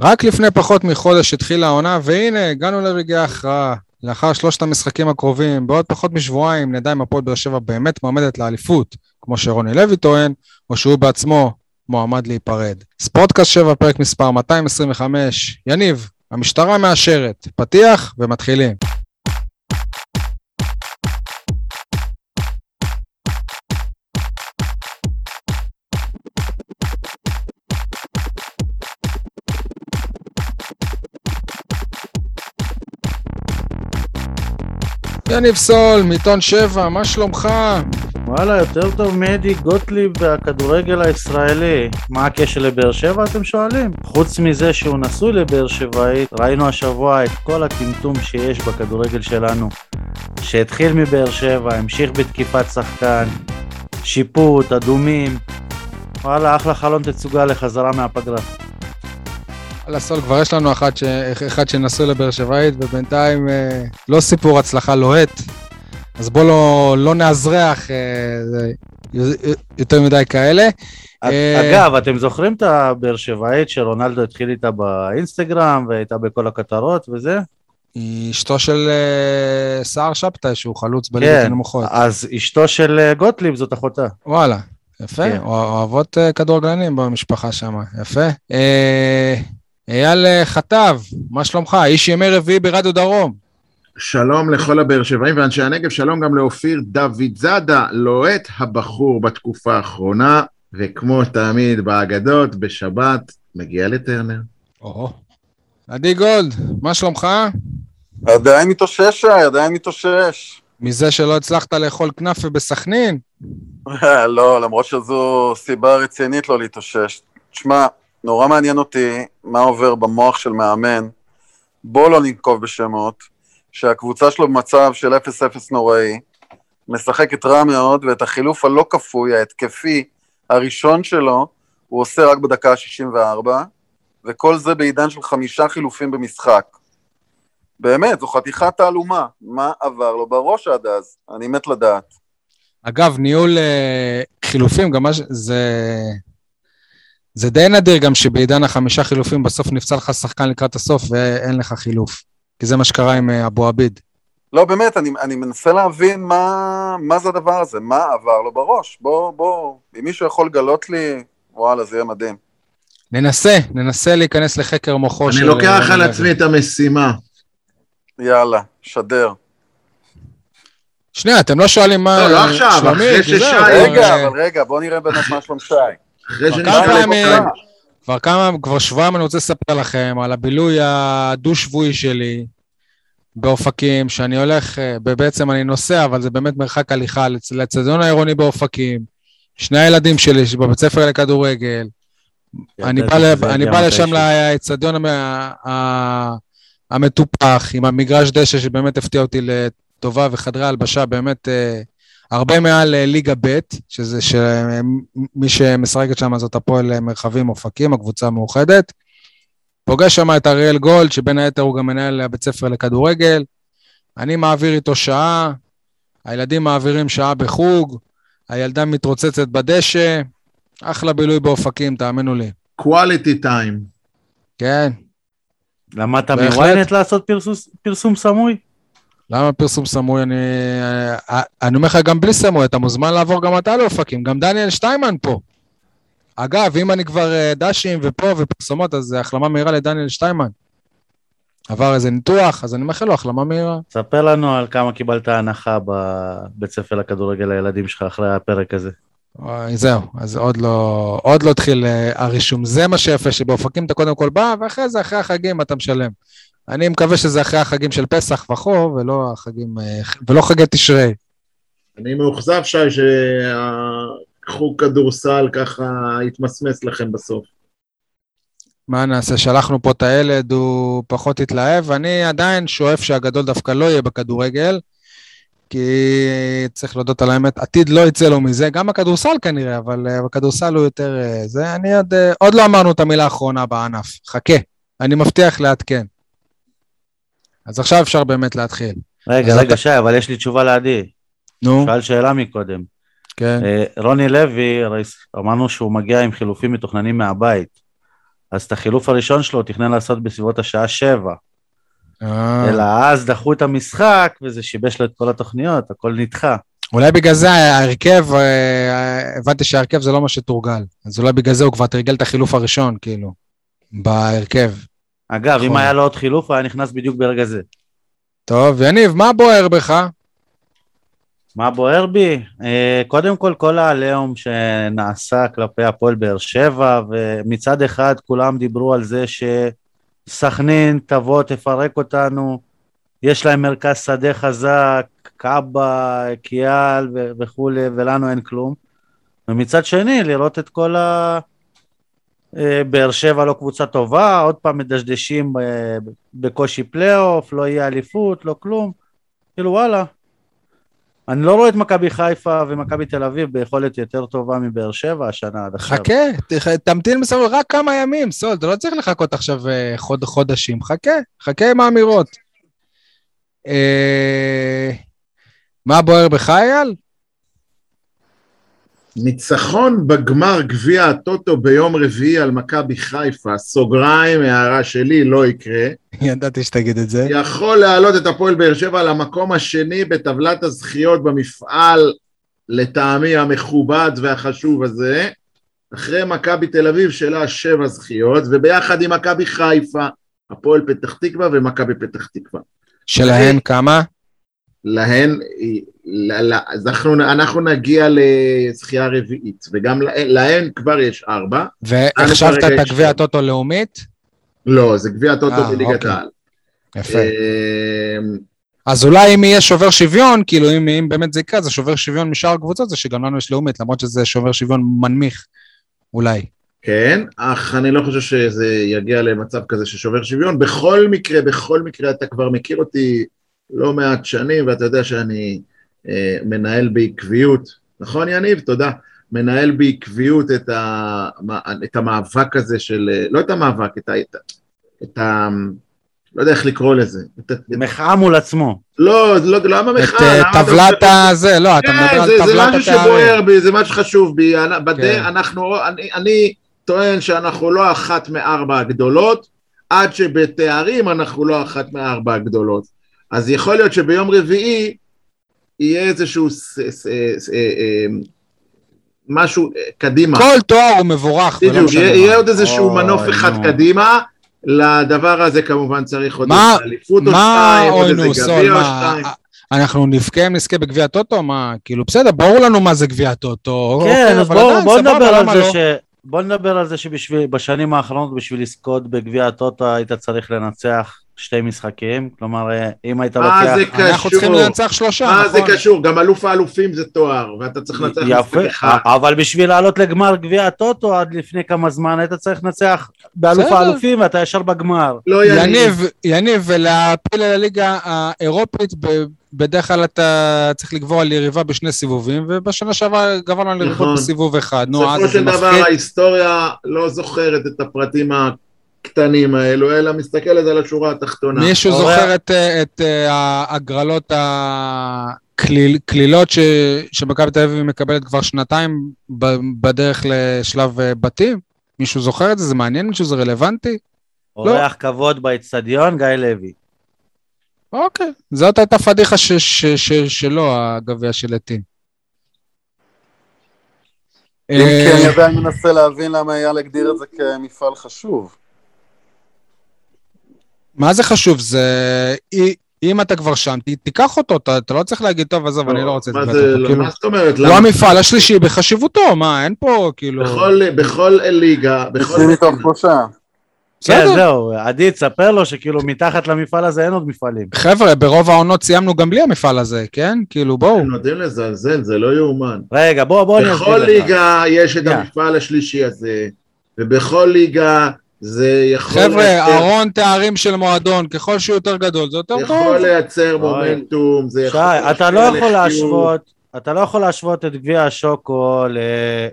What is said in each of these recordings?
רק לפני פחות מחודש התחילה העונה, והנה, הגענו לרגעי ההכרעה. לאחר 3 המשחקים הקרובים, בעוד פחות משבועיים, נדע אם הפועל באר שבע באמת מועמדת לאליפות, כמו שרוני לוי טוען, או שהוא בעצמו מועמד להיפרד. ספורטקאסט 7, פרק מספר 225. יניב, המשטרה מאשרת. פתיח ומתחילים. יניב סול, מיתון 7, מה שלומך? וואלה, יותר טוב מדי גוטליב והכדורגל הישראלי. מה הקשר לבאר שבע, אתם שואלים? חוץ מזה שהוא נשוי לבאר שבעית, ראינו השבוע את כל הטמטום שיש בכדורגל שלנו. שהתחיל מבאר שבע, המשיך בתקיפת שחקן, שיפוט, אדומים. וואלה, אחלה חלום תצוגה לחזרה מהפגרה. לסול, כבר יש לנו אחד שנסוי לבאר שבעית, ובינתיים לא סיפור הצלחה לוהט, אז בוא לא נעזרח יותר מדי כאלה. אגב, אתם זוכרים את הבאר שבעית שרונלדו התחיל איתה באינסטגרם, והייתה בכל הכתרות וזה? היא אשתו של סער שבתאי, שהוא חלוץ בליגת הנמוכות. אז אשתו של גוטליב זאת אחותה. וואלה, יפה, אוהבות כדורגלנים במשפחה שם, יפה. אייל חטב, מה שלומך? איש ימי רביעי ברדיו דרום. שלום לכל הבאר שבעים ואנשי הנגב, שלום גם לאופיר דוד זאדה, לוהט הבחור בתקופה האחרונה, וכמו תמיד באגדות, בשבת, מגיע לטרנר. עדי גולד, מה שלומך? עדיין מתאושש, עדיין מתאושש. מזה שלא הצלחת לאכול כנפה בסכנין? לא, למרות שזו סיבה רצינית לא להתאושש. תשמע, נורא מעניין אותי מה עובר במוח של מאמן, בוא לא ננקוב בשמות, שהקבוצה שלו במצב של 0-0 נוראי, משחקת רע מאוד, ואת החילוף הלא כפוי, ההתקפי הראשון שלו, הוא עושה רק בדקה ה-64, וכל זה בעידן של 5 חילופים במשחק. באמת, זו חתיכת תעלומה, מה עבר לו בראש עד אז? אני מת לדעת. אגב, ניהול חילופים, גם זה די נדיר גם שבעידן 5 חילופים בסוף נפצע לך שחקן לקראת הסוף ואין לך חילוף, כי זה מה שקרה עם אבו עביד. לא, באמת, אני מנסה להבין מה זה הדבר הזה, מה עבר לו בראש. בוא, אם מישהו יכול לגלות לי, וואלה, זה יהיה מדהים. ננסה להיכנס לחקר מוחו. אני לוקח על עצמי את המשימה. יאללה, שדר. שנייה, אתם לא שואלים מה... לא עכשיו, אחרי ששי. רגע, בוא נראה באמת מה שלום שי. כבר שבועיים אני רוצה לספר לכם על הבילוי הדו-שבועי שלי באופקים, שאני הולך, בעצם אני נוסע, אבל זה באמת מרחק הליכה לצדון העירוני באופקים, 2 הילדים שלי בבית ספר לכדורגל, אני בא לשם לצדון המטופח עם המגרש דשא שבאמת הפתיע אותי לטובה, וחדרי הלבשה באמת הרבה מעל ליגה ב', שזה שמי שמשחקת שם זאת הפועל מרחבים אופקים, הקבוצה המאוחדת. פוגש שם את אריאל גולד, שבין היתר הוא גם מנהל בית ספר לכדורגל. אני מעביר איתו שעה, הילדים מעבירים שעה בחוג, הילדה מתרוצצת בדשא, אחלה בילוי באופקים, תאמינו לי. Quality time. כן. למה אתה מרענת לעשות פרסום סמוי? למה פרסום סמוי? אני אומר לך גם בלי סמוי, אתה מוזמן לעבור גם אתה לאופקים, גם דניאל שטיימן פה. אגב, אם אני כבר דשים ופה ופרסומות, אז החלמה מהירה לדניאל שטיימן. עבר איזה ניתוח, אז אני מאחל לו החלמה מהירה. ספר לנו על כמה קיבלת הנחה בבית ספר לכדורגל הילדים שלך אחרי הפרק הזה. זהו, אז עוד לא התחיל הרישום. זה מה שיפה, שבאופקים אתה קודם כל בא, ואחרי זה, אחרי החגים אתה משלם. אני מקווה שזה אחרי החגים של פסח וחוב, ולא חגי תשרי. אני מאוכזב, שי, שהחוג כדורסל ככה התמסמס לכם בסוף. מה נעשה? שלחנו פה את הילד, הוא פחות התלהב, ואני עדיין שואף שהגדול דווקא לא יהיה בכדורגל, כי צריך להודות על האמת, עתיד לא יצא לו מזה, גם הכדורסל כנראה, אבל הכדורסל הוא יותר זה. אני עוד לא אמרנו את המילה האחרונה בענף, חכה, אני מבטיח לעדכן. אז עכשיו אפשר באמת להתחיל. רגע, שי, אבל יש לי תשובה לעדי. נו. שאל שאלה מקודם. כן. רוני לוי, אמרנו שהוא מגיע עם חילופים מתוכננים מהבית. אז את החילוף הראשון שלו תכנן לעשות בסביבות השעה 7. אלא אז דחו את המשחק, וזה שיבש לו את כל התוכניות, הכל נדחה. אולי בגלל זה ההרכב, הבנתי שההרכב זה לא מה שתורגל, אז אולי בגלל זה הוא כבר תרגל את החילוף הראשון, כאילו, בהרכב. אגב, אם היה לו עוד חילוף, הוא היה נכנס בדיוק ברגע זה. טוב, יניב, מה בוער בך? מה בוער בי? קודם כל, כל העליהום שנעשה כלפי הפועל באר שבע, ומצד אחד כולם דיברו על זה שסכנין תבוא, תפרק אותנו, יש להם מרכז שדה חזק, קאבה, קיאל וכו', ולנו אין כלום. ומצד שני, לראות את כל באר שבע לא קבוצה טובה, עוד פעם מדשדשים בקושי פלייאוף, לא יהיה אליפות, לא כלום, כאילו וואלה. אני לא רואה את מכבי חיפה ומכבי תל אביב ביכולת יותר טובה מבאר שבע השנה עד עכשיו. חכה, תמתין מסביב רק כמה ימים, סול, אתה לא צריך לחכות עכשיו חודשים, חכה עם האמירות. מה בוער בחייל? ניצחון בגמר גביע הטוטו ביום רביעי על מכבי חיפה, סוגריים, הערה שלי, לא יקרה. ידעתי שתגיד את זה. יכול להעלות את הפועל באר שבע למקום השני בטבלת הזכיות במפעל לטעמי המכובד והחשוב הזה, אחרי מכבי תל אביב שלה 7 זכיות, וביחד עם מכבי חיפה, הפועל פתח תקווה ומכבי פתח תקווה. שלהן כמה? להן... אנחנו נגיע לזכייה רביעית, וגם להן כבר יש 4. ועכשיו אתה גביע הטוטו לאומית? לא, זה גביע הטוטו בליגת העל. יפה. אז אולי אם יהיה שובר שוויון, כאילו אם באמת זה יקרה, זה שובר שוויון משאר קבוצות, זה שגם לנו יש לאומית, למרות שזה שובר שוויון מנמיך, אולי. כן, אך אני לא חושב שזה יגיע למצב כזה ששובר שוויון. בכל מקרה אתה כבר מכיר אותי לא מעט שנים, ואתה יודע שאני... מנהל בעקביות, נכון יניב? תודה. מנהל בעקביות את המאבק הזה של, לא את המאבק, לא יודע איך לקרוא לזה. מחאה מול עצמו. לא, למה מחאה? את טבלת הזה, לא, אתה מדבר על טבלת התארים. זה משהו שבוער בי, זה משהו חשוב בי. אני טוען שאנחנו לא אחת מ4 הגדולות, עד שבתארים אנחנו לא אחת מ4 הגדולות. אז יכול להיות שביום רביעי, יהיה איזשהו משהו קדימה. כל תואר הוא מבורך. יהיה עוד איזשהו מנוף אחד קדימה, לדבר הזה כמובן צריך עוד איזה אליפות או 2, עוד איזה גביע או 2. אנחנו נזכה בגביע הטוטו, מה? כאילו בסדר, ברור לנו מה זה גביע הטוטו. כן, אז בואו נדבר על זה שבשנים האחרונות, בשביל לזכות בגביע הטוטו, היית צריך לנצח 2 משחקים, כלומר, אם היית לוקח... אנחנו צריכים לנצח 3, נכון? מה זה קשור? גם אלוף האלופים זה תואר, ואתה צריך לנצח משחק אחד. אבל בשביל לעלות לגמר גביע הטוטו, עד לפני כמה זמן, היית צריך לנצח באלוף האלופים, ואתה ישר בגמר. יניב, ולהפיל לליגה האירופית, בדרך כלל אתה צריך לגבור על יריבה בשני סיבובים, ובשנה שעבר גברנו על יריבות בסיבוב אחד. בסופו של דבר, ההיסטוריה לא זוכרת את הפרטים קטנים האלו, אלא מסתכלת על השורה התחתונה. מישהו זוכר את הגרלות הכלילות שמכבי תל אביב מקבלת כבר 2 בדרך לשלב בתים? מישהו זוכר את זה? זה מעניין? מישהו זה רלוונטי? אורח כבוד באצטדיון, גיא לוי. אוקיי, זאת הייתה פדיחה שלו, הגביע של אתין. אם כן, אני עדיין מנסה להבין למה היה להגדיר את זה כמפעל חשוב. מה זה חשוב? זה... אם אתה כבר שם, תיקח אותו, אתה לא צריך להגיד טוב, אז אני לא רוצה... מה זה, מה זאת אומרת? לא המפעל השלישי בחשיבותו, מה, אין פה כאילו... בכל ליגה, בכל... מתוך פושה. כן, זהו, עדי, תספר לו שכאילו מתחת למפעל הזה אין עוד מפעלים. חבר'ה, ברוב העונות סיימנו גם בלי המפעל הזה, כן? כאילו, בואו. הם נותנים לזלזל, זה לא יאומן. רגע, בואו אני אסביר לך. בכל ליגה יש את המפעל השלישי הזה, ובכל ליגה... חבר'ה, ארון תארים של מועדון, ככל שהוא יותר גדול, זה יותר טוב. יכול לייצר מומנטום, זה יכול... אתה לא יכול להשוות את גביע השוקו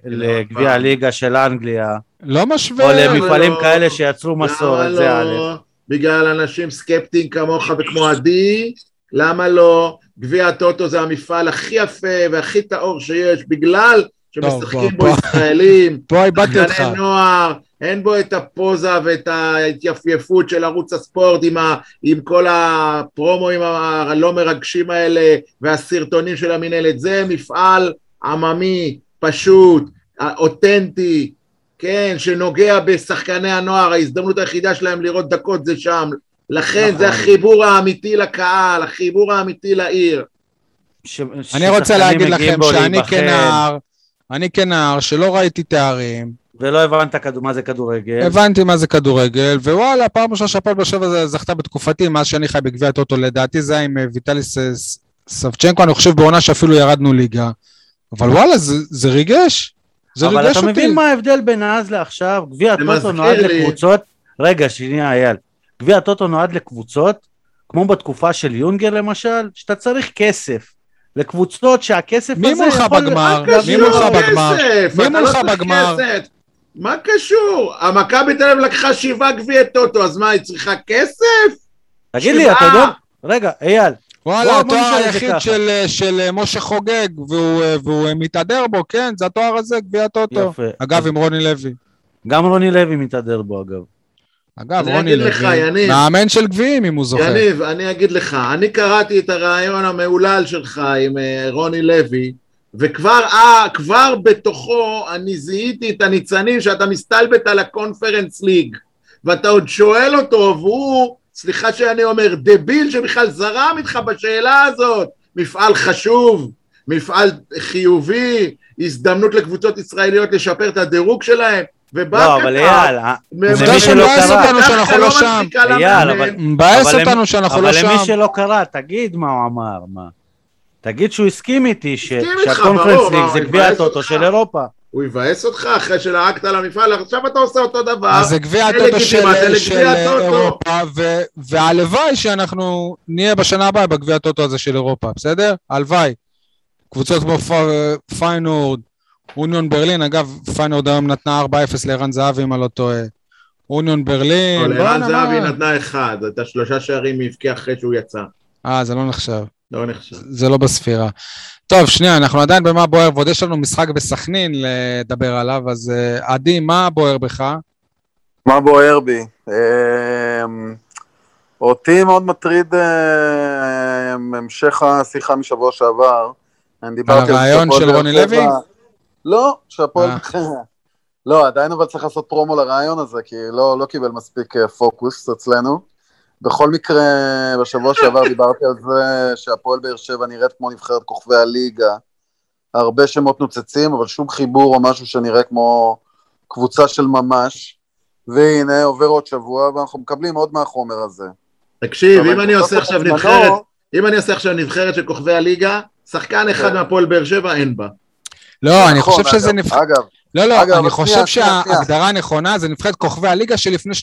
לגביע הליגה של אנגליה. לא משווה. או למפעלים כאלה שיצרו מסורת, זה א'. בגלל אנשים סקפטיים כמוך וכמו עדי, למה לא? גביע הטוטו זה המפעל הכי יפה והכי טהור שיש, בגלל שמשחקים בו ישראלים, בגלל נוער, אין בו את הפוזה ואת ההתייפייפות של ערוץ הספורט עם כל הפרומואים הלא מרגשים האלה והסרטונים של המנהלת. זה מפעל עממי, פשוט, אותנטי, כן, שנוגע בשחקני הנוער. ההזדמנות היחידה שלהם לראות דקות זה שם. לכן זה החיבור האמיתי לקהל, החיבור האמיתי לעיר. אני רוצה להגיד לכם שאני כנער שלא ראיתי תארים, ולא הבנת מה זה כדורגל. הבנתי מה זה כדורגל, ווואלה, פעם ראשונה שהפועל באר שבע זכתה בתקופתי, מאז שאני חי בגביע הטוטו, לדעתי זה עם ויטליס סבצ'נקו, אני חושב בעונה שאפילו ירדנו ליגה, אבל וואלה, זה ריגש, זה ריגש אותי. אבל אתה מבין מה ההבדל בין אז לעכשיו? גביע הטוטו נועד לקבוצות, רגע, שנייה, אייל, גביע הטוטו נועד לקבוצות, כמו בתקופה של יונגר למשל, שאתה צריך כסף, לקבוצות שהכסף הזה... מי מולך בגמר? מה קשור? המכבי תל אביב לקחה 7 גביעי טוטו, אז מה, היא צריכה כסף? תגיד לי, אתה יודע? רגע, אייל. וואלה, התואר היחיד של משה חוגג, והוא מתהדר בו, כן? זה התואר הזה, גביעי טוטו. אגב, עם רוני לוי. גם רוני לוי מתהדר בו, אגב. אגב, רוני לוי, מאמן של גביעים, אם הוא זוכר. יניב, אני אגיד לך, אני קראתי את הרעיון המעולל שלך עם רוני לוי, וכבר בתוכו אני זיהיתי את הניצנים שאתה מסתלבט על הקונפרנס ליג, ואתה עוד שואל אותו, והוא, סליחה שאני אומר, דביל שבכלל זרם איתך בשאלה הזאת. מפעל חשוב, מפעל חיובי, הזדמנות לקבוצות ישראליות לשפר את הדירוג שלהם, לא, אבל אייל, זה מי שלא קרא, אבל למי שלא קרא, תגיד מה הוא אמר, תגיד שהוא הסכים איתי שהקונפרנס ליג זה גביע הטוטו של אירופה. הוא יבאס אותך אחרי שלהגת על המפעל, עכשיו אתה עושה אותו דבר. אז זה גביע הטוטו של אירופה, והלוואי שאנחנו נהיה בשנה הבאה בגביע הטוטו הזה של אירופה, בסדר? הלוואי, קבוצות כמו פיינורד, אוניון ברלין, אגב, פיינורד היום נתנה 4-0 לערן זהבי, אם אני לא טועה. אוניון ברלין... או לערן זהבי נתנה 1, את ה3 שערים מבקיע אחרי שהוא יצא. זה לא נחשב. לא נחשב. זה לא בספירה. טוב, שנייה, אנחנו עדיין במה בוער, ועוד יש לנו משחק בסכנין לדבר עליו, אז עדי, מה בוער בך? מה בוער בי? אותי מאוד מטריד המשך השיחה משבוע שעבר. הרעיון של רוני לוי? לא, שהפועל... לא, עדיין אבל צריך לעשות פרומו לרעיון הזה, כי לא קיבל מספיק פוקוס אצלנו. בכל מקרה, בשבוע שעבר דיברתי על זה שהפועל באר שבע נראית כמו נבחרת כוכבי הליגה. הרבה שמות נוצצים, אבל שום חיבור או משהו שנראה כמו קבוצה של ממש. והנה, עובר עוד שבוע, ואנחנו מקבלים עוד מהחומר הזה. תקשיב, אם אני עושה עכשיו נבחרת של כוכבי הליגה, שחקן אחד מהפועל באר שבע אין בה. לא, אני חושב שזה נבחרת... לא, אני חושב שההגדרה הנכונה זה נבחרת כוכבי הליגה של לפני 2-3.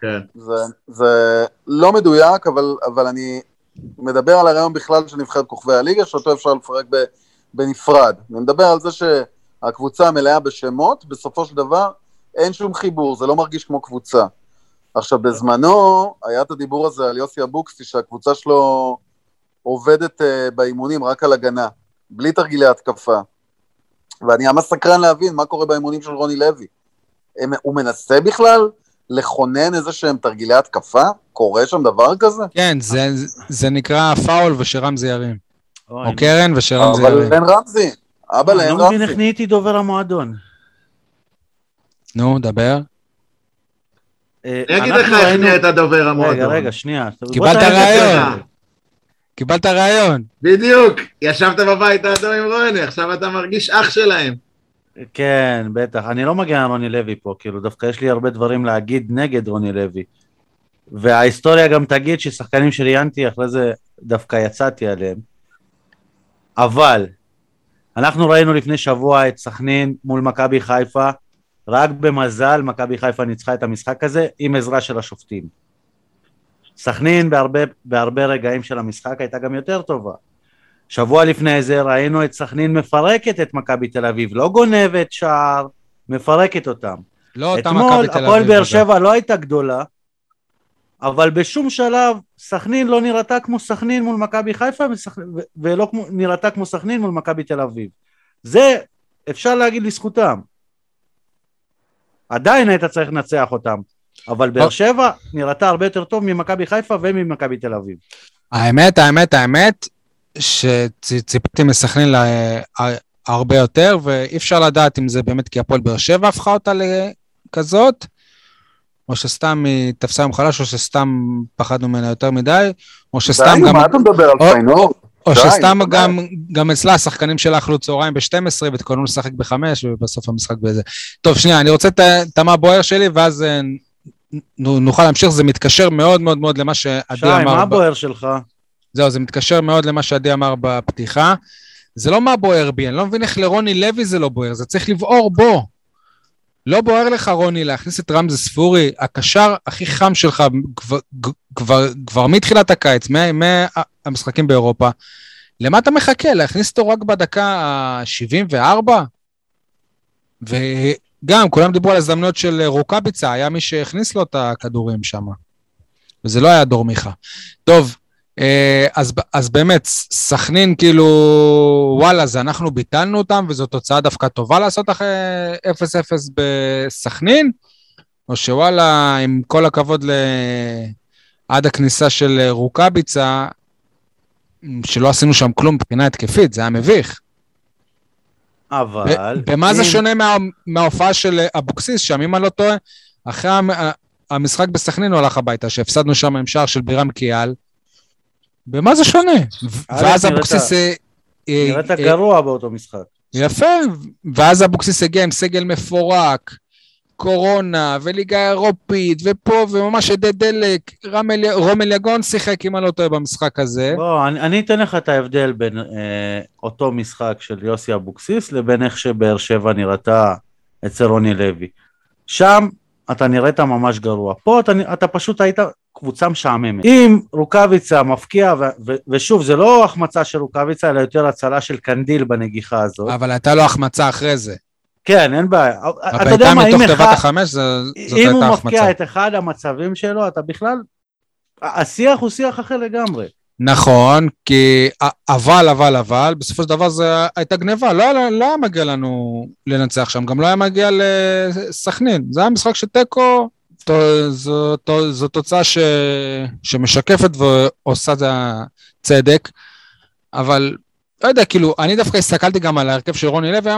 כן. זה לא מדויק, אבל אני מדבר על הרעיון בכלל של נבחרת כוכבי הליגה, שאותו אפשר לפרק בנפרד. אני מדבר על זה שהקבוצה מלאה בשמות, בסופו של דבר אין שום חיבור, זה לא מרגיש כמו קבוצה. עכשיו, בזמנו היה את הדיבור הזה על יוסי אבוקסי, שהקבוצה שלו עובדת באימונים רק על הגנה, בלי תרגילי התקפה. ואני אמא סקרן להבין מה קורה באימונים של רוני לוי. הוא מנסה בכלל לכונן איזה שהם תרגילי התקפה? קורה שם דבר כזה? כן, זה נקרא פאול ושרם זה ירים. או קרן ושרם זה ירים. אבל אין רמזי. אני לא מבין איך נהייתי דובר המועדון. נו, דבר. נגיד לך איך נהיית דובר המועדון. רגע, שנייה. קיבלת רעיון. קיבלת רעיון. בדיוק, ישבת בבית האדום עם רוני, עכשיו אתה מרגיש אח שלהם. כן, בטח, אני לא מגיע לרוני לוי פה, כאילו דווקא יש לי הרבה דברים להגיד נגד רוני לוי, וההיסטוריה גם תגיד ששחקנים שראיינתי אחרי זה דווקא יצאתי עליהם, אבל אנחנו ראינו לפני שבוע את סכנין מול מכבי חיפה, רק במזל מכבי חיפה ניצחה את המשחק הזה עם עזרה של השופטים. סכנין בהרבה רגעים של המשחק הייתה גם יותר טובה. שבוע לפני זה ראינו את סכנין מפרקת את מכבי תל אביב, לא גונבת שער, מפרקת אותם. לא אותה מכבי תל אביב. אתמול הפועל באר שבע לא הייתה גדולה, אבל בשום שלב סכנין לא נראתה כמו סכנין מול מכבי חיפה, ולא נראתה כמו סכנין מול מכבי תל אביב. זה אפשר להגיד לזכותם. עדיין היית צריך לנצח אותם, אבל באר שבע נראתה הרבה יותר טוב ממכבי חיפה וממכבי תל אביב. האמת, שציפיתי מסכנין הרבה יותר, ואי אפשר לדעת אם זה באמת כי הפועל באר שבע הפכה אותה לכזאת, או שסתם היא תפסה עם חלש, או שסתם פחדנו ממנה יותר מדי, או שסתם גם... מה אתה מדבר על פיינור? או שסתם גם אצלה, השחקנים שלה אכלו צהריים ב-12, ותקונו לשחק ב-5, ובסוף המשחק בזה. טוב, שנייה, אני רוצה את מה הבוער שלי, ואז נוכל להמשיך, זה מתקשר מאוד מאוד מאוד למה שעדי אמר... שי, מה הבוער שלך? זהו, זה מתקשר מאוד למה שעדי אמר בפתיחה. זה לא מה בוער בי, אני לא מבין איך לרוני לוי זה לא בוער, זה צריך לבעור בו. לא בוער לך רוני להכניס את רמזי ספורי, הקשר הכי חם שלך כבר מתחילת הקיץ, מהמשחקים באירופה, למה אתה מחכה? להכניס אותו רק בדקה ה-74? וגם, כולם דיברו על הזדמנות של רוקביצה, היה מי שהכניס לו את הכדורים שם, וזה לא היה דור מיכה. טוב, אז באמת, סכנין כאילו, וואלה, זה אנחנו ביטלנו אותם, וזו תוצאה דווקא טובה לעשות אחרי 0-0 בסכנין, או שוואלה, עם כל הכבוד עד הכניסה של רוקביצה, שלא עשינו שם כלום מבחינה התקפית, זה היה מביך. אבל... במה זה שונה מההופעה של אבוקסיס, שם אם אני לא טועה, אחרי המשחק בסכנין הוא הלך הביתה, שהפסדנו שם עם שער של בירם קיאל, במה זה שונה? ואז אבוקסיס... נראית גרוע באותו משחק. יפה, ואז אבוקסיס הגיע עם סגל מפורק, קורונה, וליגה אירופית, ופה, וממש עדי דלק, רומל יגון שיחק, אם אני לא טועה במשחק הזה. בוא, אני אתן לך את ההבדל בין אותו משחק של יוסי אבוקסיס, לבין איך שבאר שבע נראתה אצל רוני לוי. שם אתה נראית ממש גרוע. פה אתה פשוט היית... קבוצה משעממת. אם רוקביצה מפקיע, ושוב, זה לא החמצה של רוקביצה, אלא יותר הצלה של קנדיל בנגיחה הזאת. אבל הייתה לו החמצה אחרי זה. כן, אין בעיה. אתה יודע מה, אם הוא מפקיע את אחד המצבים שלו, אתה בכלל, השיח הוא שיח אחר לגמרי. נכון, כי אבל, בסופו של דבר זה הייתה גניבה, לא היה מגיע לנו לנצח שם, גם לא היה מגיע לסכנין. זה היה משחק שטקו, זו תוצאה שמשקפת ועושה צדק, אבל לא יודע, כאילו, אני דווקא הסתכלתי גם על ההרכב של רוני לוי,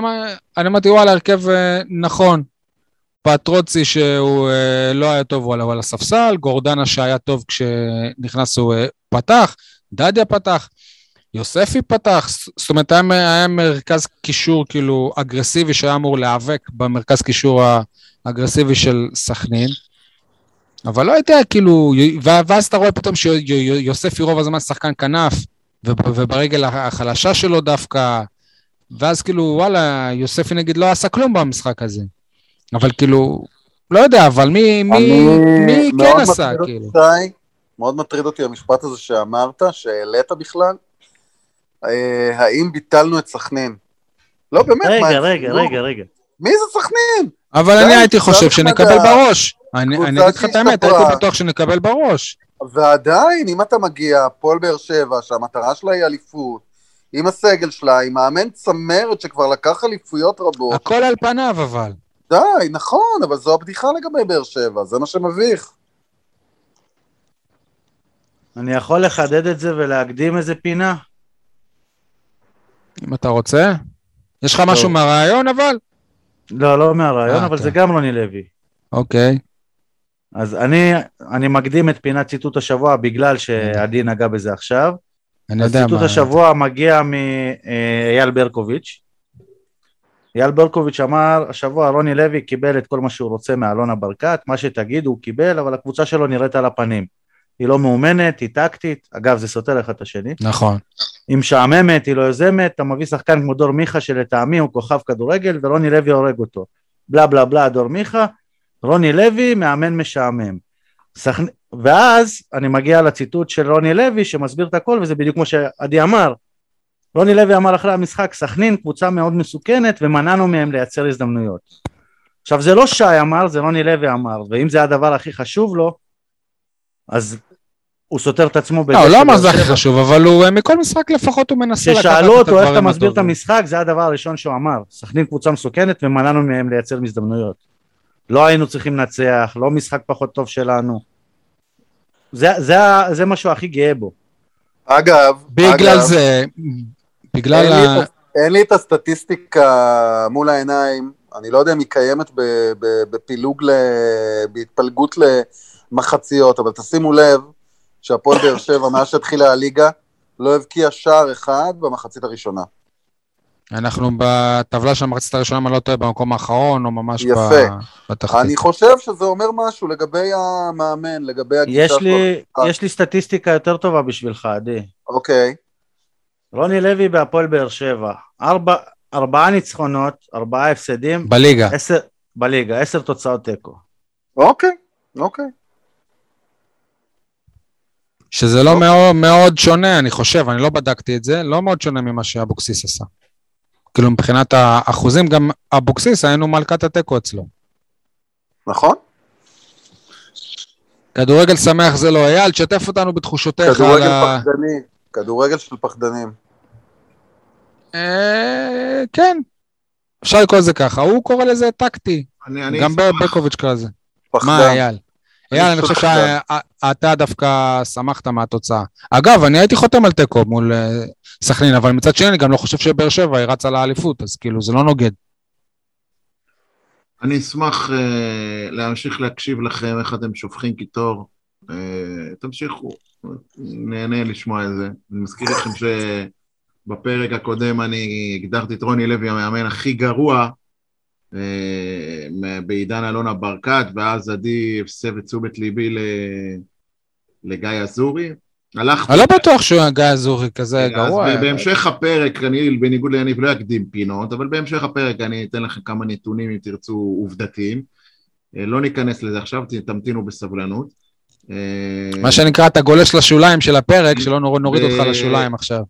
אני אמרתי, וואלה, הרכב נכון, פטרוצי שהוא לא היה טוב, הוא על הספסל, גורדנה שהיה טוב כשנכנס הוא פתח, דדיה פתח, יוספי פתח, זאת אומרת, היה מרכז קישור כאילו אגרסיבי שהיה אמור להיאבק במרכז קישור האגרסיבי של סכנין, אבל לא הייתה כאילו, ואז אתה רואה פתאום שיוספי רוב הזמן שחקן כנף, וברגל החלשה שלו דווקא, ואז כאילו וואלה, יוספי נגיד לא עשה כלום במשחק הזה, אבל כאילו, לא יודע, אבל מי כן עשה כאילו? מאוד מטריד אותי המשפט הזה שאמרת, שהעלית בכלל, האם ביטלנו את סכנין? לא באמת. רגע. מי זה סכנין? אבל אני הייתי חושב שנקבל בראש. אני אגיד לך את האמת, הייתי בטוח שנקבל בראש. ועדיין, אם אתה מגיע, פועל באר שבע, שהמטרה שלה היא אליפות, עם הסגל שלה, עם מאמן צמרת שכבר לקח אליפויות רבות. הכל על פניו אבל. די, נכון, אבל זו הבדיחה לגבי באר שבע, זה מה שמביך. אני יכול לחדד את זה ולהקדים איזה פינה? אם אתה רוצה. יש לך משהו מהרעיון אבל? לא מהרעיון, אבל זה גם רוני לוי. אוקיי. אז אני מקדים את פינת ציטוט השבוע, בגלל שעדי נגע בזה עכשיו. ציטוט השבוע מגיע מאייל ברקוביץ'. אייל ברקוביץ' אמר, השבוע רוני לוי קיבל את כל מה שהוא רוצה מאלונה ברקת, מה שתגיד הוא קיבל, אבל הקבוצה שלו נראית על הפנים. היא לא מאומנת, היא טקטית, אגב זה סותר אחד את השני. נכון. היא משעממת, היא לא יוזמת, אתה מביא שחקן כמו דור מיכה שלטעמי הוא כוכב כדורגל, ורוני לוי הורג אותו. בלה בלה בלה דור מיכה, רוני לוי מאמן משעמם. ואז אני מגיע לציטוט של רוני לוי שמסביר את הכל, וזה בדיוק כמו שעדי אמר. רוני לוי אמר אחרי המשחק, סכנין קבוצה מאוד מסוכנת, ומנענו מהם לייצר הזדמנויות. עכשיו זה לא שי אמר, זה רוני לוי אמר, ואם זה הדבר הכי חשוב לו, אז הוא סותר את עצמו. לא, הוא לא אמר זה הכי חשוב, אבל הוא מכל משחק לפחות הוא מנסה לקחת את הדברים. כששאלו אותו איך אתה מסביר את המשחק, זה הדבר הראשון שהוא אמר. סכנין קבוצה מסוכנת ומנענו מהם לייצר מזדמנויות. לא היינו צריכים לנצח, לא משחק פחות טוב שלנו. זה משהו הכי גאה בו. אגב, בגלל זה, בגלל... אין לי את הסטטיסטיקה מול העיניים, אני לא יודע אם היא קיימת בפילוג, בהתפלגות למחציות, אבל תשימו לב שהפועל באר שבע, מאז שהתחילה הליגה, לא הבקיע שער אחד במחצית הראשונה. אנחנו בטבלה של המחצית הראשונה, מה לא טועה, במקום האחרון, או ממש בתחתית. אני חושב שזה אומר משהו לגבי המאמן, לגבי הגישה שלו. יש לי סטטיסטיקה יותר טובה בשבילך, עדי. אוקיי. רוני לוי בהפועל באר שבע, 4 ניצחונות, 4 הפסדים. בליגה. 10 תוצאות תיקו. אוקיי. שזה לא מאוד שונה, אני חושב, אני לא בדקתי את זה, לא מאוד שונה ממה שאבוקסיס עשה. כאילו מבחינת האחוזים, גם אבוקסיס היינו מלכת התיקו אצלו. נכון. כדורגל שמח זה לא, אייל, תשתף אותנו בתחושותיך. כדורגל פחדני, כדורגל של פחדנים. כן. אפשר לקרוא לזה ככה, הוא קורא לזה טקטי. גם בקוביץ' קרא לזה. מה, אייל? יאללה, אני חושב שאתה דווקא שמחת מהתוצאה. אגב, אני הייתי חותם על תיקו מול סכנין, אבל מצד שני, אני גם לא חושב שבאר שבע היא רצה לאליפות, אז כאילו זה לא נוגד. אני אשמח להמשיך להקשיב לכם איך אתם שופכים קיטור. תמשיכו, נהנה לשמוע את זה. אני מזכיר לכם שבפרק הקודם אני הגדרתי את רוני לוי המאמן הכי גרוע, בעידן אלונה ברקת, ואז עדי הפסב את תשומת ליבי לגיא אזורי. אני לא בטוח שגיא אזורי כזה גרוע. בהמשך הפרק, בניגוד לעניב לא אקדים פינות, אבל בהמשך הפרק אני אתן לכם כמה נתונים אם תרצו עובדתיים. לא ניכנס לזה עכשיו, תמתינו בסבלנות. מה שנקרא, אתה גולש לשוליים של הפרק, שלא נוריד אותך לשוליים עכשיו.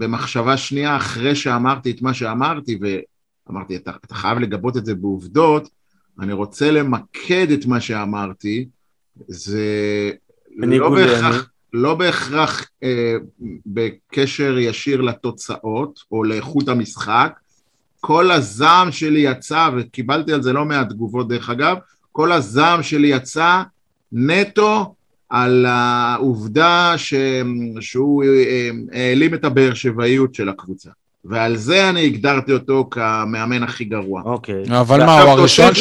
במחשבה שנייה, אחרי שאמרתי את מה שאמרתי, ואמרתי, אתה חייב לגבות את זה בעובדות, אני רוצה למקד את מה שאמרתי, זה לא בהכרח בקשר ישיר לתוצאות, או לאיכות המשחק, כל הזעם שלי יצא, וקיבלתי על זה לא מעט תגובות דרך אגב, כל הזעם שלי יצא נטו על העובדה שהוא העלים את הבאר שבעיות של הקבוצה. ועל זה אני הגדרתי אותו כמאמן הכי גרוע. אוקיי. אבל מה, הוא הראשון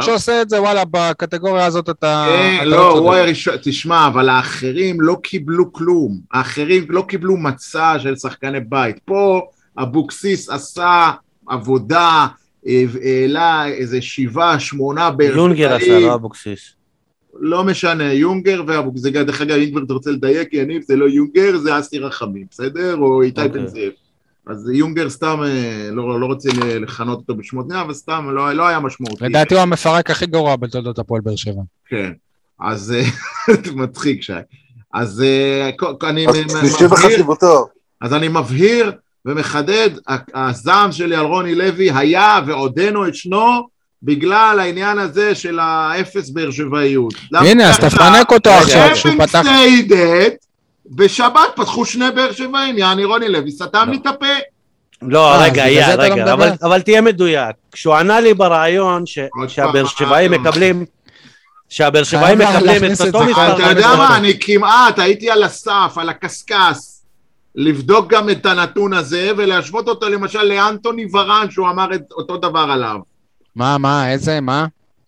שעושה את זה? וואלה, בקטגוריה הזאת אתה... לא, הוא הראשון, תשמע, אבל האחרים לא קיבלו כלום. האחרים לא קיבלו מצע של שחקני בית. פה אבוקסיס עשה עבודה... העלה איזה 7-8 יונגר עשה, לא אבוקסיס. לא משנה, יונגר ואבוקסיס. דרך אגב, אם כבר אתה רוצה לדייק, יניב, זה לא יונגר, זה אסי רחמים, בסדר? או איתי בן זאב. אז יונגר סתם, לא רוצה לחנות אותו בשמות נאה, אבל סתם לא היה משמעותי. לדעתי הוא המפרק הכי גרוע בתולדות הפועל באר שבע. כן, אז מצחיק שי. אז אני מבהיר, ומחדד, הזעם שלי על רוני לוי היה ועודנו את שנו, בגלל העניין הזה של האפס באר שבעיות. הנה, אז תפנק אותו עכשיו, שהוא פתח... בשבת פתחו 2 באר שבעים, יעני רוני לוי, סתם לי את הפה. לא, רגע, אבל תהיה מדויק. כשהוא ענה לי ברעיון שהבאר שבעים מקבלים את אותו מספר... אתה יודע מה, אני כמעט הייתי על הסף, על הקסקס, לבדוק גם את הנתון הזה, ולהשוות אותו למשל לאנטוני ורן, שהוא אמר את אותו דבר עליו. מה?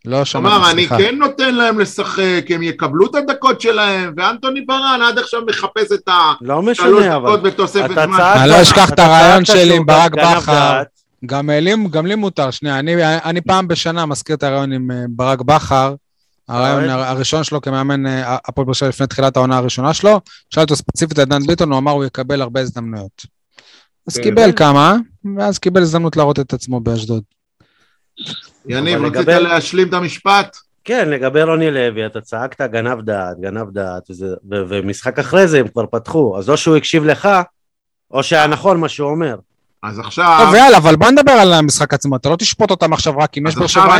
לא שמעתי. אמר, אני כן נותן להם לשחק, הם יקבלו את הדקות שלהם, ואנטוני ורן עד עכשיו מחפש את ה3 דקות ותוספת מה. אני לא אשכח את הרעיון שלי עם ברק בכר, גם לי מותר, שנייה, אני פעם בשנה מזכיר את הרעיון עם ברק בכר, הרעיון הראשון שלו כמאמן הפועל באר שבע לפני תחילת העונה הראשונה שלו, שאל אותו ספציפית לדן ביטון, הוא אמר הוא יקבל הרבה הזדמנויות. אז קיבל כמה, ואז קיבל הזדמנות להראות את עצמו באשדוד. יניב, רצית להשלים את המשפט? כן, לגבי רוני לוי, אתה צעקת גנב דעת, ומשחק אחרי זה הם כבר פתחו, אז או שהוא הקשיב לך, או שהיה נכון מה שהוא אומר. אז עכשיו... טוב, יאללה, אבל בוא נדבר על המשחק עצמו, אתה לא תשפוט אותם עכשיו רק אם יש באר שבע.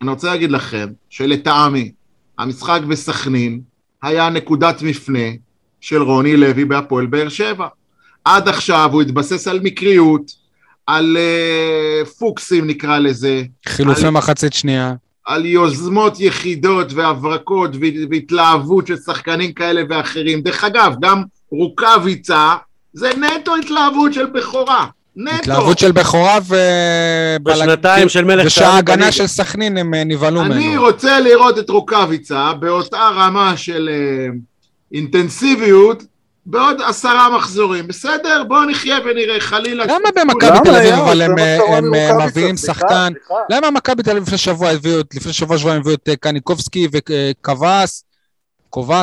אני רוצה להגיד לכם, שלטעמי, המשחק בסכנין היה נקודת מפנה של רוני לוי בהפועל באר שבע. עד עכשיו הוא התבסס על מקריות, על פוקסים נקרא לזה, חילופי מחצית שנייה, על יוזמות יחידות והברקות והתלהבות של שחקנים כאלה ואחרים. דרך אגב, גם רוקביצה, זה נטו התלהבות של בכורה. נטו. התלהבות של בכורה ובשנתיים של מלך ושההגנה של סכנין הם נבלו ממנו. אני רוצה לראות את רוקביצה באותה רמה של אינטנסיביות, בעוד 10 מחזורים, בסדר? בואו נחיה ונראה, חלילה. למה במכבי תל אביב, אבל הם מביאים שחקן, למה מכבי תל אביב לפני שבוע הביאו את קניקובסקי וקבס,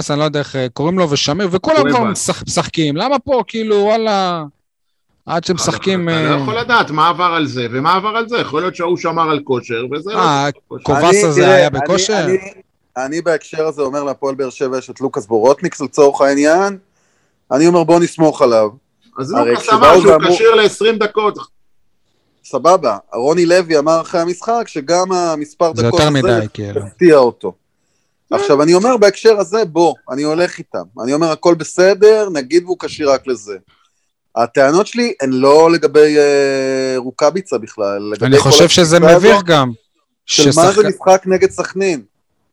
אני לא יודע איך קוראים לו, ושמיר, וכל הזמן משחקים, למה פה, כאילו, וואלה, עד שהם משחקים... אני לא יכול לדעת מה עבר על זה, ומה עבר על זה, יכול להיות שהוא שמר על כושר, וזה לא... קובס הזה היה בכושר? אני בהקשר הזה אומר לפועל באר שבע, יש את לוקאס בורוטניק לצורך העניין, אני אומר בוא נסמוך עליו. אז לוקאס אמר שהוא קשיר ל-20 דקות. סבבה, רוני לוי אמר אחרי המשחק, שגם המספר דקות הזה הפתיע אותו. עכשיו אני אומר בהקשר הזה, בוא, אני הולך איתם. אני אומר הכל בסדר, נגיד והוא קשיר רק לזה. הטענות שלי הן לא לגבי רוקביצה בכלל. אני חושב שזה מביך גם. של מה זה משחק נגד סכנין?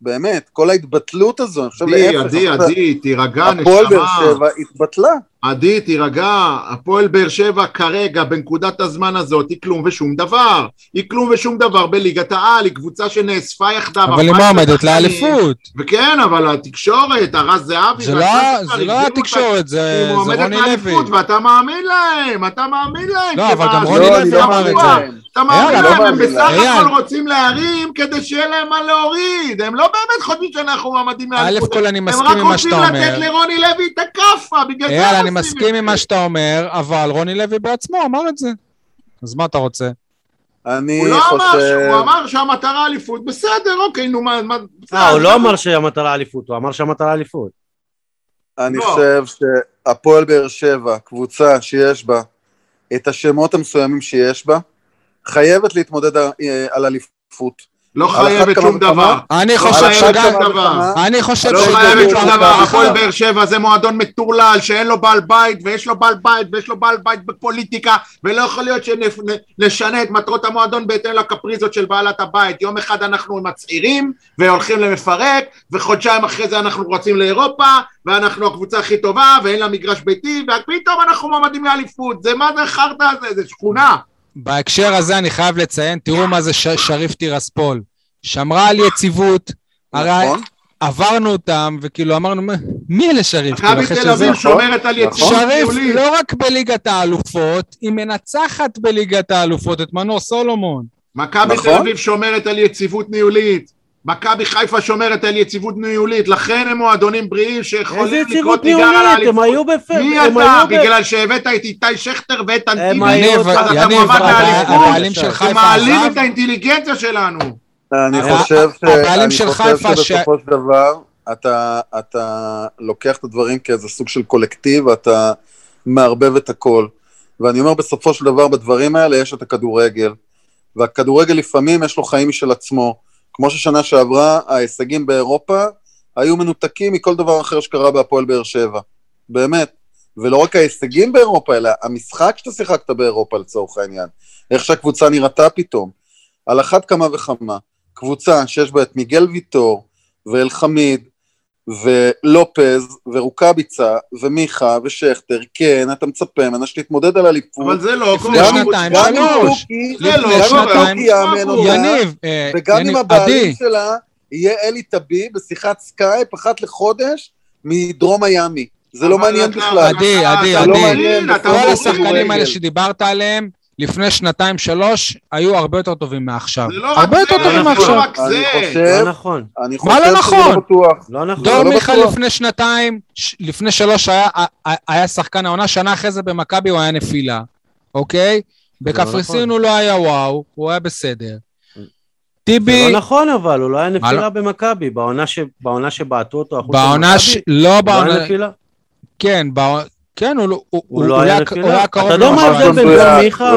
באמת, כל ההתבטלות הזו, אני חושב להיפך. עדי, תירגע, נשמה. הפועל באר שבע התבטלה. עדי, תירגע, הפועל באר שבע כרגע, בנקודת הזמן הזאת, היא כלום ושום דבר. היא כלום ושום דבר בליגת העל, היא קבוצה שנאספה יחדיו. אבל היא מעמדת לאליפות. וכן, אבל התקשורת, הרז זהבי. זה לא התקשורת, זה רוני לוי. היא מעמדת לאליפות, ואתה מאמין להם, אתה מאמין להם. לא, אבל גם רוני לוי אמר את זה. אתה מאמין להם, הם בסך הכל רוצים להרים כדי שיהיה להם מה להוריד, הם לא באמת חושבים שאנחנו מעמדים לאליפות, הם רק רוצים לתת לרוני לוי את הקפה, בגלל זה הם עושים את זה. אני מסכים עם מה שאתה אומר, אבל רוני לוי בעצמו אמר את זה, אז מה אתה רוצה? הוא לא אמר, הוא אמר שהמטרה אליפות, בסדר, אוקיי, נו מה... הוא לא אמר שהמטרה אליפות, הוא אמר שהמטרה אליפות. אני חושב שהפועל באר שבע, קבוצה שיש בה, את השמות המסוימים שיש בה, חייבת להתמודד על אליפות. לא חייבת שום דבר. אני חושב שגם דבר. אני חושב שגם דבר. לא חייבת שום דבר. הפועל באר שבע זה מועדון מטורלל שאין לו בעל בית ויש לו בעל בית ויש לו בעל בית בפוליטיקה, ולא יכול להיות שנשנה את מטרות המועדון בהתאם לקפריזות של בעלת הבית. יום אחד אנחנו מצעירים והולכים למפרק, וחודשיים אחרי זה אנחנו רוצים לאירופה, ואנחנו הקבוצה הכי טובה ואין לה מגרש ביתי, ופתאום אנחנו מועמדים לאליפות. זה מה זה חרטא הזה? זה שכונה. בהקשר הזה אני חייב לציין, תראו מה זה שריף טירספול, שמרה על יציבות, הרי עברנו אותם, וכאילו אמרנו, מי אלה שריף? מכבי תל אביב שומרת על יציבות. שריף לא רק בליגת האלופות, היא מנצחת בליגת האלופות, את מנור סולומון. מכבי תל אביב שומרת על יציבות ניהולית, מכבי חיפה שומרת על יציבות ניהולית, לכן הם מועדונים בריאים שיכולים לקרות ניגר על האליפות. הם היו בפרק. מי אתה? בגלל שהבאת את איתי שכטר ואת אנטיליגנט, אז אתה מועמד לאליפות, ומעלים את האינטליגנציה שלנו. אני חושב שבסופו של דבר, אתה לוקח את הדברים כאיזה סוג של קולקטיב, אתה מערבב את הכל. ואני אומר, בסופו של דבר, בדברים האלה יש את הכדורגל. והכדורגל לפעמים יש לו חיים משל עצמו. כמו ששנה שעברה, ההישגים באירופה היו מנותקים מכל דבר אחר שקרה בהפועל באר שבע. באמת. ולא רק ההישגים באירופה, אלא המשחק שאתה שיחקת באירופה לצורך העניין. איך שהקבוצה נראתה פתאום. על אחת כמה וכמה. קבוצה שיש בה את מיגל ויטור, ואל חמיד, ולופז, ורוקביצה, ומיכה, ושכטר, כן, אתה מצפה, אנשים להתמודד על הליפות. אבל זה לא, לפני שנתיים, שלוש. זה לא, יניב, וגם עם הבעלים שלה, יהיה אלי טבי בשיחת סקייפ, אחת לחודש, מדרום הימי. זה לא מעניין בכלל. עדי, כל השחקנים האלה שדיברת עליהם, לפני 2-3 היו הרבה יותר טובים מעכשיו. הרבה יותר טובים מעכשיו. לא נכון. מה לא נכון? דור מיכה לפני 2-3 היה שחקן העונה, שנה אחרי זה במכבי הוא היה נפילה. אוקיי? בקפריסין הוא לא היה וואו, הוא היה בסדר. טיבי... זה לא נכון אבל, הוא לא היה נפילה במכבי, בעונה שבעטו אותו. בעונה לא בעונה... כן, בעונה... כן, הוא לא היה קרוב. אתה לא מעבר בן מיכה,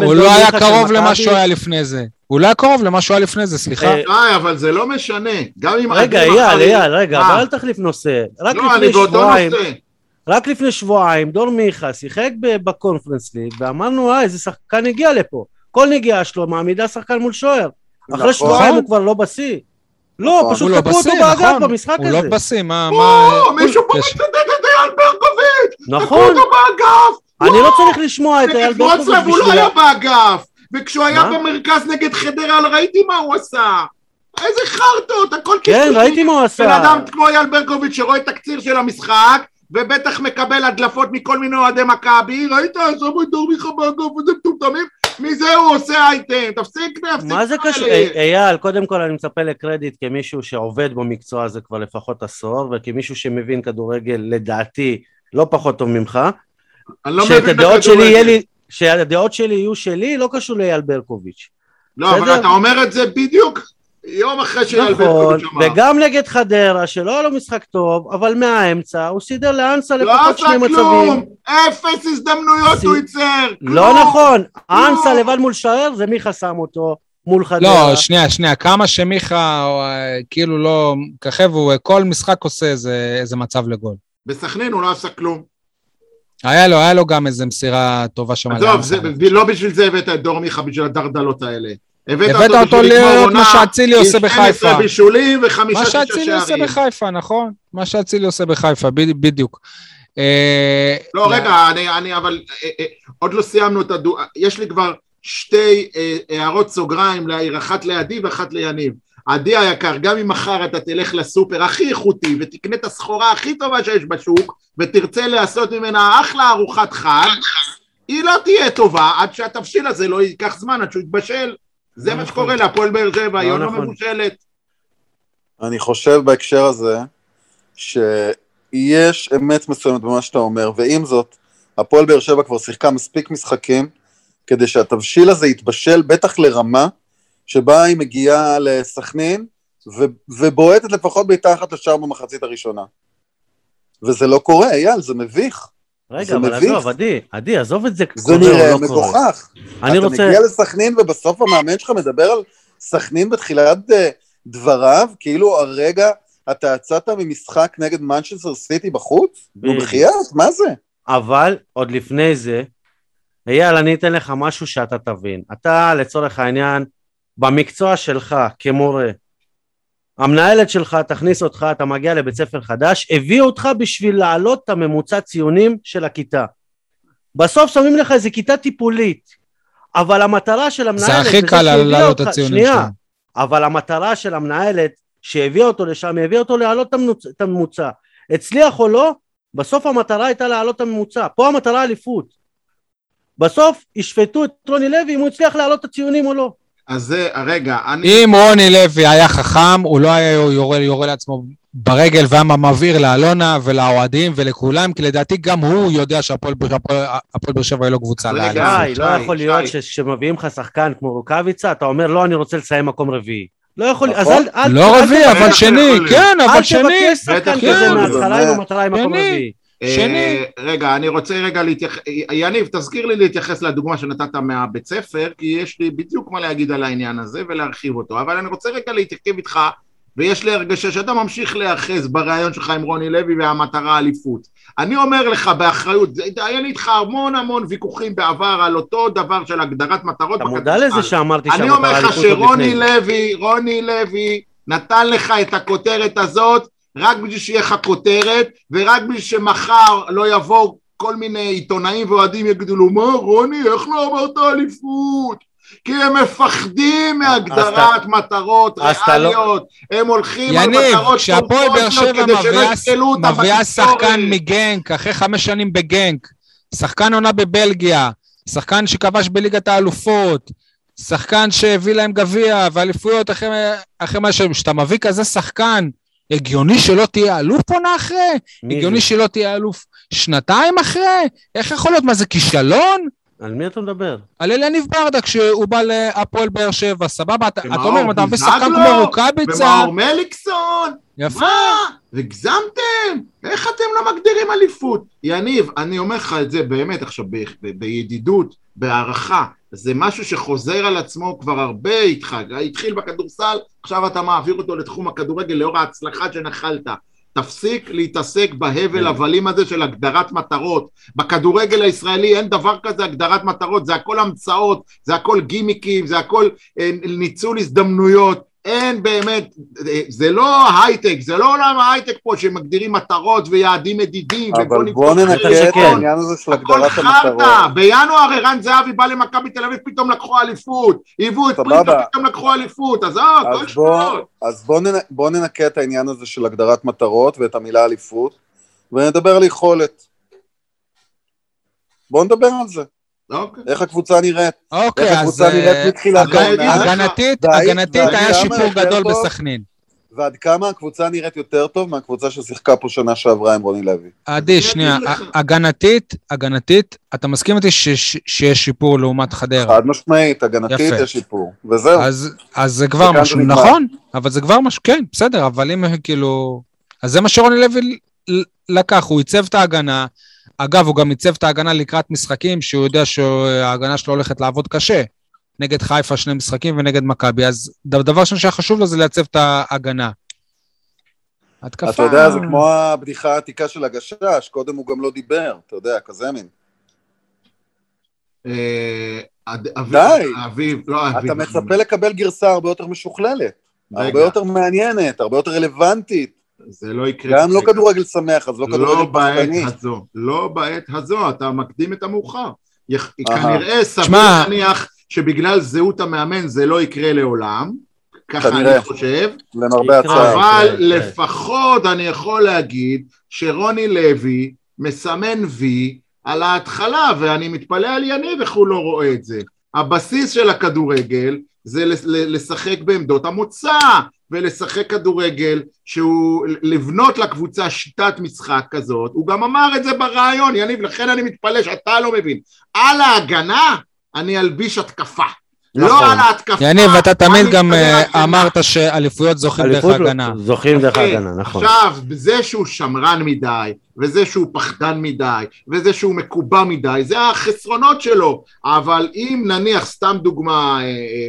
הוא לא היה קרוב למה שהוא היה לפני זה. הוא לא היה קרוב למה שהוא היה לפני זה, סליחה. אבל זה לא משנה. רגע, אייל, אבל אל תחליף נושא. רק לפני שבועיים. רק לפני שבועיים דור מיכה שיחק בקונפרנס ליג, ואמרנו, איזה שחקן הגיע לפה. כל נגיעה שלו מעמידה שחקן מול שוער. אחרי שבועיים הוא כבר לא בסיא. לא, פשוט קפו אותו באגב במשחק הזה. הוא לא בסיא, מה... מישהו פה מצדד את אייל ברקוביץ'. נכון. קפו אותו באגב. אני לא צריך לשמוע את אייל ברקוביץ'. הוא לא היה באגב. וכשהוא היה במרכז נגד חדרה, ראיתי מה הוא עשה. איזה חרטות, הכל כספים. כן, ראיתי מה הוא עשה. בן אדם כמו אייל ברקוביץ' שרואה תקציר של המשחק, ובטח מקבל הדלפות מכל מיני אוהדי מכבי, ראית, שמו את דור מיכה באגב, וזה מטומטמים, מזה הוא עושה אייטם, תפסיק. מה זה קשור? אייל, קודם כל אני מצפה לקרדיט כמישהו שעובד במקצוע הזה כבר לפחות עשור, וכמישהו שמבין כדורגל, לדעתי, לא פחות טוב ממך, שהדעות שלי יהיו שלי, לא קשור לאייל ברקוביץ'. לא, אבל אתה אומר את זה בדיוק יום אחרי שאייל ברקוביץ' אמר. וגם נגד חדרה, שלא היה לו משחק טוב, אבל מהאמצע, הוא סידר לאנסה לפחות שני מצבים. לא עשה כלום, אפס הזדמנויות הוא ייצר. לא נכון, אנסה לבד מול שער, זה מיכה שם אותו מול חדרה. לא, שנייה, כמה שמיכה, כאילו לא, כחב, הוא כל משחק עושה איזה מצב לגול. בסכנין הוא לא עשה כלום. היה לו גם איזה מסירה טובה שם. טוב, לא בשביל זה הבאת את דור מיכה, בשביל הדרדלות האלה. הבאת אותו להיות מה שאצילי עושה בחיפה. 12 בישולים ו5 שערים. מה שאצילי עושה בחיפה, נכון? מה שאצילי עושה בחיפה, בדיוק. לא, רגע, אני אבל עוד לא סיימנו את הדו... יש לי כבר שתי הערות סוגריים, אחת לידי ואחת ליניב. עדי היקר, גם אם מחר אתה תלך לסופר הכי איכותי ותקנה את הסחורה הכי טובה שיש בשוק, ותרצה לעשות ממנה אחלה ארוחת חג, היא לא תהיה טובה עד שהתבשיל הזה לא ייקח זמן, עד שהוא יתבשל. זה מה שקורה להפועל באר שבע, היא לא מבושלת. אני חושב בהקשר הזה, שיש אמת מסוימת במה שאתה אומר, ועם זאת, הפועל באר שבע כבר שיחקה מספיק משחקים, כדי שהתבשיל הזה יתבשל בטח לרמה, שבה היא מגיעה לסכנין, ובועטת לפחות בעיטה אחת לשער במחצית הראשונה. וזה לא קורה, אייל, זה מביך. רגע, אבל עזוב, עדי, עזוב את זה קורה או לא קורה. זה נראה מגוחך. אתה מגיע לסכנין, ובסוף המאמן שלך מדבר על סכנין בתחילת דבריו, כאילו הרגע אתה יצאת ממשחק נגד מנצ'סטר סיטי בחוץ? ובחייאת, מה זה? אבל עוד לפני זה, אייל, אני אתן לך משהו שאתה תבין. אתה, לצורך העניין, במקצוע שלך כמורה, המנהלת שלך תכניס אותך, אתה מגיע לבית ספר חדש, הביא אותך בשביל לעלות את הממוצע ציונים של הכיתה. בסוף שמים לך איזה כיתה טיפולית, אבל המטרה של המנהלת... זה הכי קל לעלות את הציונים שלך. אבל המטרה של המנהלת שהביאה אותו לשם, הביא אותו לעלות את הממוצע. הצליח או לא, בסוף המטרה הייתה לעלות את הממוצע. פה המטרה אליפות. בסוף ישפטו את רוני לוי אם הוא הצליח לעלות את הציונים או לא. אז זה, הרגע, אם רוני לוי היה חכם, הוא לא היה יורה לעצמו ברגל, והיה מבהיר לאלונה ולאוהדים ולכולם, כי לדעתי גם הוא יודע שהפועל באר שבע היה לו קבוצה. רגע, לא יכול להיות שמביאים לך שחקן כמו רוקאביצה, אתה אומר, לא, אני רוצה לסיים מקום רביעי. לא יכול, אז אל... לא רביעי, אבל שני, כן, אבל שני. אל תבקש שחקן כזה מההתחלה עם המטרה עם מקום רביעי. רגע, אני רוצה רגע להתייחס, יניב, תזכיר לי להתייחס לדוגמה שנתת מהבית ספר, כי יש לי בדיוק מה להגיד על העניין הזה ולהרחיב אותו, אבל אני רוצה רגע להתייחס איתך, ויש לי הרגשה שאתה ממשיך להיאחז ברעיון שלך עם רוני לוי והמטרה האליפות. אני אומר לך באחריות, היה לי איתך המון ויכוחים בעבר על אותו דבר של הגדרת מטרות. אתה מודע לזה שאמרתי שהמטרה האליפות עוד לפני. אני אומר לך שרוני לוי נתן לך את הכותרת הזאת, רק בשביל שיהיה לך כותרת, ורק בשביל שמחר לא יבוא כל מיני עיתונאים ואוהדים יגידו לו, מה רוני, איך לא אמרת אליפות? כי הם מפחדים מהגדרת מטרות ריאליות, הם הולכים על מטרות קומפורטיות כדי שלא יפסלו אותם בקטוריה. מביאה שחקן מגנק, אחרי 5 שנים בגנק, שחקן עונה בבלגיה, שחקן שכבש בליגת האלופות, שחקן שהביא להם גביע, ואליפויות אחרי מה שהם, שאתה מביא כזה שחקן, הגיוני שלא תהיה אלוף פונה אחרי? הגיוני שלא תהיה אלוף 2 אחרי? איך יכול להיות? מה זה, כישלון? על מי אתה מדבר? על אליניב ברדה, כשהוא בא להפועל באר שבע, סבבה, אתה אומר, אתה מביא שחקן כמו רוקאביצה. ומאור מליקסון. יפה. וגזמתם? איך אתם לא מגדירים אליפות? יניב, אני אומר לך את זה באמת עכשיו בידידות, בהערכה. זה משהו שחוזר על עצמו כבר הרבה איתך, התחיל בכדורסל, עכשיו אתה מעביר אותו לתחום הכדורגל לאור ההצלחה שנחלת, תפסיק להתעסק בהבל הבלים הזה של הגדרת מטרות. בכדורגל הישראלי אין דבר כזה הגדרת מטרות, זה הכל המצאות, זה הכל גימיקים, זה הכל ניצול הזדמנויות, אין באמת, זה לא הייטק, זה לא עולם הייטק פה שמגדירים מטרות ויעדים מדידים. אבל בוא ננקה את העניין הזה של הגדרת המטרות. בינואר ערן זהבי בא למכבי תל אביב, פתאום לקחו אליפות, היוו את פרינטה, פתאום לקחו אליפות, אז בוא ננקה את העניין הזה של הגדרת מטרות ואת המילה אליפות, ונדבר על יכולת. בוא נדבר על זה. איך הקבוצה נראית? איך הקבוצה נראית מתחילת העונה? הגנתית היה שיפור גדול בסכנין. ועד כמה הקבוצה נראית יותר טוב מהקבוצה ששיחקה פה שנה שעברה עם רוני לוי? עדי, שנייה, הגנתית, אתה מסכים איתי שיש שיפור לעומת חדרה? חד משמעית, הגנתית יש שיפור, וזהו. אז זה כבר משהו, נכון? אבל זה כבר משהו, כן, בסדר, אבל אם כאילו... אז זה מה שרוני לוי לקח, הוא ייצב את ההגנה, אגב, הוא גם ניצב את ההגנה לקראת משחקים, שהוא יודע שההגנה שלו הולכת לעבוד קשה, נגד חיפה שני משחקים ונגד מכבי, אז דבר שני שהחשוב לו זה לייצב את ההגנה. התקפה... אתה יודע, זה כמו הבדיחה העתיקה של הגשש, קודם הוא גם לא דיבר, אתה יודע, כזה מין. אביב, לא אביב. אתה מצפה לקבל גרסה הרבה יותר משוכללת, הרבה יותר מעניינת, הרבה יותר רלוונטית. זה לא יקרה. גם לא כדורגל שמח, אז לא כדורגל פחדני. לא בעת הזו, אתה מקדים את המאוחר. כנראה סביר להניח שבגלל זהות המאמן זה לא יקרה לעולם, ככה אני חושב, אבל לפחות אני יכול להגיד שרוני לוי מסמן וי על ההתחלה, ואני מתפלא על יניב איך הוא לא רואה את זה. הבסיס של הכדורגל זה לשחק בעמדות המוצא, ולשחק כדורגל, שהוא לבנות לקבוצה שיטת משחק כזאת, הוא גם אמר את זה ברעיון, יניב, לכן אני מתפלא שאתה לא מבין, על ההגנה אני אלביש התקפה, לא על ההתקפה. יניב, אתה תמיד גם אמרת שאליפויות זוכים דרך ההגנה. זוכים דרך ההגנה, נכון. עכשיו, זה שהוא שמרן מדי, וזה שהוא פחדן מדי, וזה שהוא מקובע מדי, זה החסרונות שלו, אבל אם נניח, סתם דוגמה,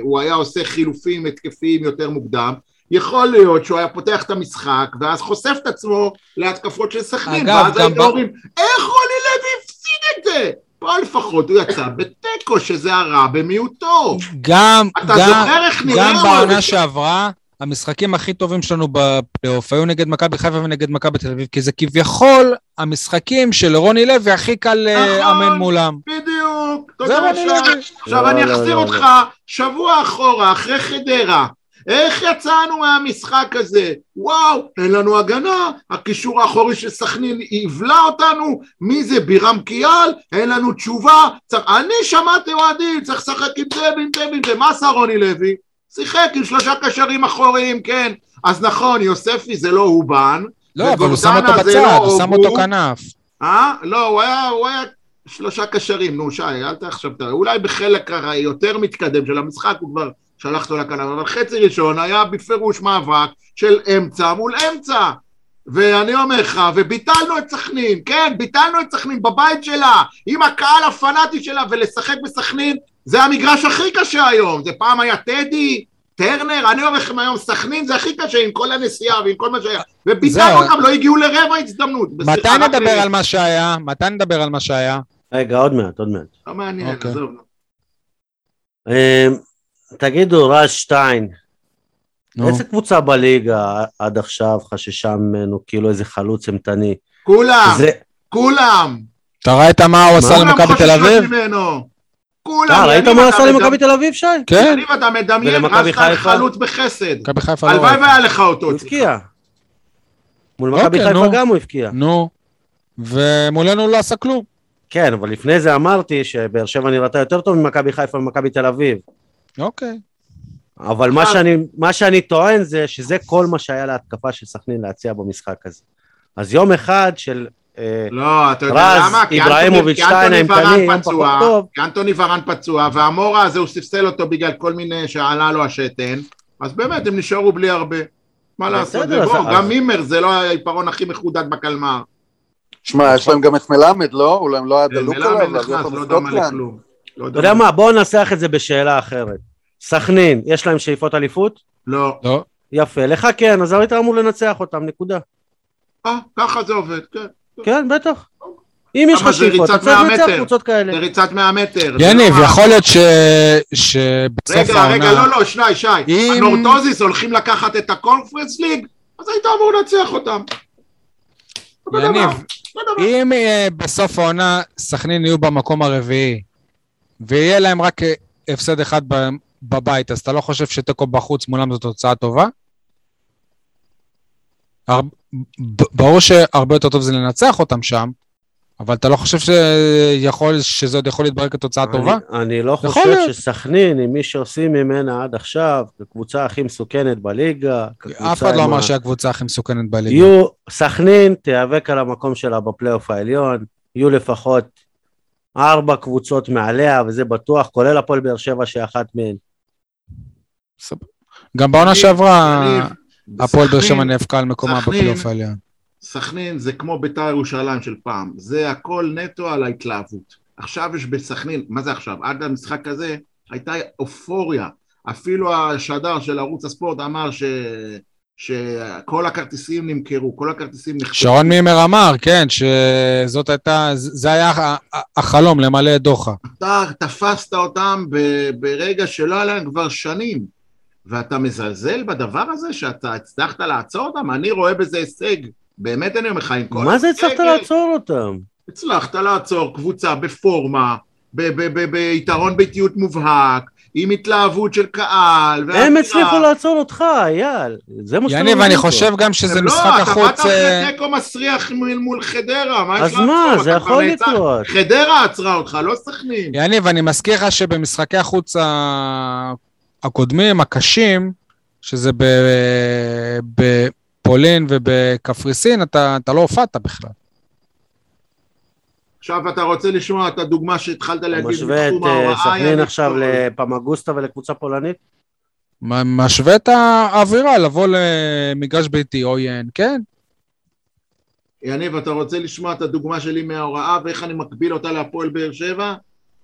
הוא היה עושה חילופים התקפיים יותר מוקדם, יכול להיות שהוא היה פותח את המשחק, ואז חושף את עצמו להתקפות של סכנין, ואז הייתם אומרים, איך רוני לוי הפסיד את זה? פה לפחות הוא יצא בטקו, שזה הרע במיעוטו. גם בעונה שעברה, המשחקים הכי טובים שלנו בפלייאוף, היו נגד מכבי חיפה ונגד מכבי תל אביב, כי זה כביכול המשחקים של רוני לוי הכי קל לאמן מולם. בדיוק. עכשיו אני אחזיר אותך שבוע אחורה, אחרי חדרה, איך יצאנו מהמשחק הזה? וואו, אין לנו הגנה, הקישור האחורי של סכנין יבלה אותנו, מי זה בירם קיאל? אין לנו תשובה, אני שמעתי ועדים, צריך לשחק עם זה ועם זה ועם זה, מה עשה רוני לוי? שיחק עם שלושה קשרים אחוריים, כן, אז נכון, יוספי זה לא הובן, לא, אבל הוא שם אותו בצד, הוא שם אותו כנף. לא, הוא היה שלושה קשרים, נו שי, אל תחשב, אולי בחלק היותר מתקדם של המשחק הוא כבר, שלחתו לכנף, אבל חצי ראשון היה בפירוש מאבק של אמצע מול אמצע, ואני אומר לך, וביטלנו את סכנין, כן, ביטלנו את סכנין בבית שלה, עם הקהל הפנאטי שלה, ולשחק בסכנין, זה המגרש הכי קשה היום, זה פעם היה טדי, טרנר, אני אומר לכם היום, סכנין זה הכי קשה, עם כל הנסיעה ועם כל מה שהיה, וביטלנו אותם, לא הגיעו לרבע ההצדמנות. מתי נדבר על מה שהיה? רגע, עוד מעט. לא מעניין, עזוב. תגידו, רז שטיין, איזה קבוצה בליגה עד עכשיו חששה ממנו, כאילו איזה חלוץ המתני? כולם. אתה ראית מה הוא עשה למכבי תל אביב? כולם. ראית מה הוא עשה למכבי תל אביב, שי? כן. אם אתה מדמיין, רז שטיין חלוץ בחסד. הלוואי והיה לך אותו. הוא הפקיע. מול מכבי חיפה גם הוא הפקיע. נו. ומולנו לא עשה כלום. כן, אבל לפני זה אמרתי שבאר שבע נראתה יותר טוב ממכבי חיפה ומכבי תל אביב. אוקיי. אבל מה שאני טוען זה שזה כל מה שהיה להתקפה של סכנין להציע במשחק הזה. אז יום אחד של רז, איברהימוביץ' שטיין, האמתני, יום פחות טוב. אנטוני ורן פצוע, והמורה הזה הוא ספסל אותו בגלל כל מיני שעלה לו השתן, אז באמת הם נשארו בלי הרבה. מה לעשות? גם מימר זה לא העיפרון הכי מחודד בקלמר. שמע, יש להם גם את מלמד, לא? אולי הם לא היה דלוק עליו, אז לא דומה לכלום. אתה יודע מה, בואו ננסח את זה בשאלה אחרת. סכנין, יש להם שאיפות אליפות? לא. יפה, לך כן, אז הרי אתה אמור לנצח אותם, נקודה. ככה זה עובד, כן. כן, בטח. אם יש לך שאיפות, אתה צריך לצאת קבוצות כאלה. זה ריצת 100 מטר. יניב, יכול להיות שבסוף העונה... רגע, לא, שי. הנורטוזיס הולכים לקחת את הקונפרנס ליג, אז היית אמור לנצח אותם. יניב, אם בסוף העונה סכנין יהיו במקום הרביעי, ויהיה להם רק הפסד אחד בבית, אז אתה לא חושב שתקו בחוץ מולם זו תוצאה טובה? ברור שהרבה יותר טוב זה לנצח אותם שם, אבל אתה לא חושב שזה עוד יכול להתברר כתוצאה טובה? אני לא חושב שסכנין, עם מי שעושים ממנה עד עכשיו, כקבוצה הכי מסוכנת בליגה, אף אחד לא אמר שהקבוצה הכי מסוכנת בליגה. סכנין תיאבק על המקום שלה בפלייאוף העליון, יהיו לפחות 4 קבוצות מעליה, וזה בטוח, כולל הפועל באר שבע שאחת מהן. גם בעונה שעברה, הפועל באר שבע נאבקה על מקומה בפלייאוף העליון. סכנין זה כמו בית"ר ירושלים של פעם, זה הכל נטו על ההתלהבות. עכשיו יש בסכנין, מה זה עכשיו? עד המשחק הזה הייתה אופוריה, אפילו השדר של ערוץ הספורט אמר שכל הכרטיסים נמכרו, כל הכרטיסים נחתו. שרון מימר אמר, כן, שזאת הייתה, זה היה החלום למלא את דוחה. אתה תפסת אותם ברגע שלא היה להם כבר שנים, ואתה מזלזל בדבר הזה שאתה הצלחת לעצור אותם, אני רואה בזה הישג. באמת אני אומר לך עם כל... מה זה הצלחת לעצור אותם? הצלחת לעצור קבוצה בפורמה, ביתרון ביתיות מובהק, עם התלהבות של קהל. הם הצליחו לעצור אותך, אייל. יניב, ואני חושב גם שזה משחק החוץ... לא, אתה באת אחרי תיקו מסריח מול חדרה. אז מה, זה יכול לקרות. חדרה עצרה אותך, לא סכנין. יניב, אני מזכיר לך שבמשחקי החוץ הקודמים, הקשים, שזה פולין ובקפריסין, אתה לא הופעת בכלל. עכשיו אתה רוצה לשמוע את הדוגמה שהתחלת להגיד. משווה את סכנין עכשיו לפמגוסטה ולקבוצה פולנית? משווה את האווירה, לבוא למגרש ביתי, אויין, כן? יניב, אתה רוצה לשמוע את הדוגמה שלי מההוראה, ואיך אני מקביל אותה להפועל באר שבע?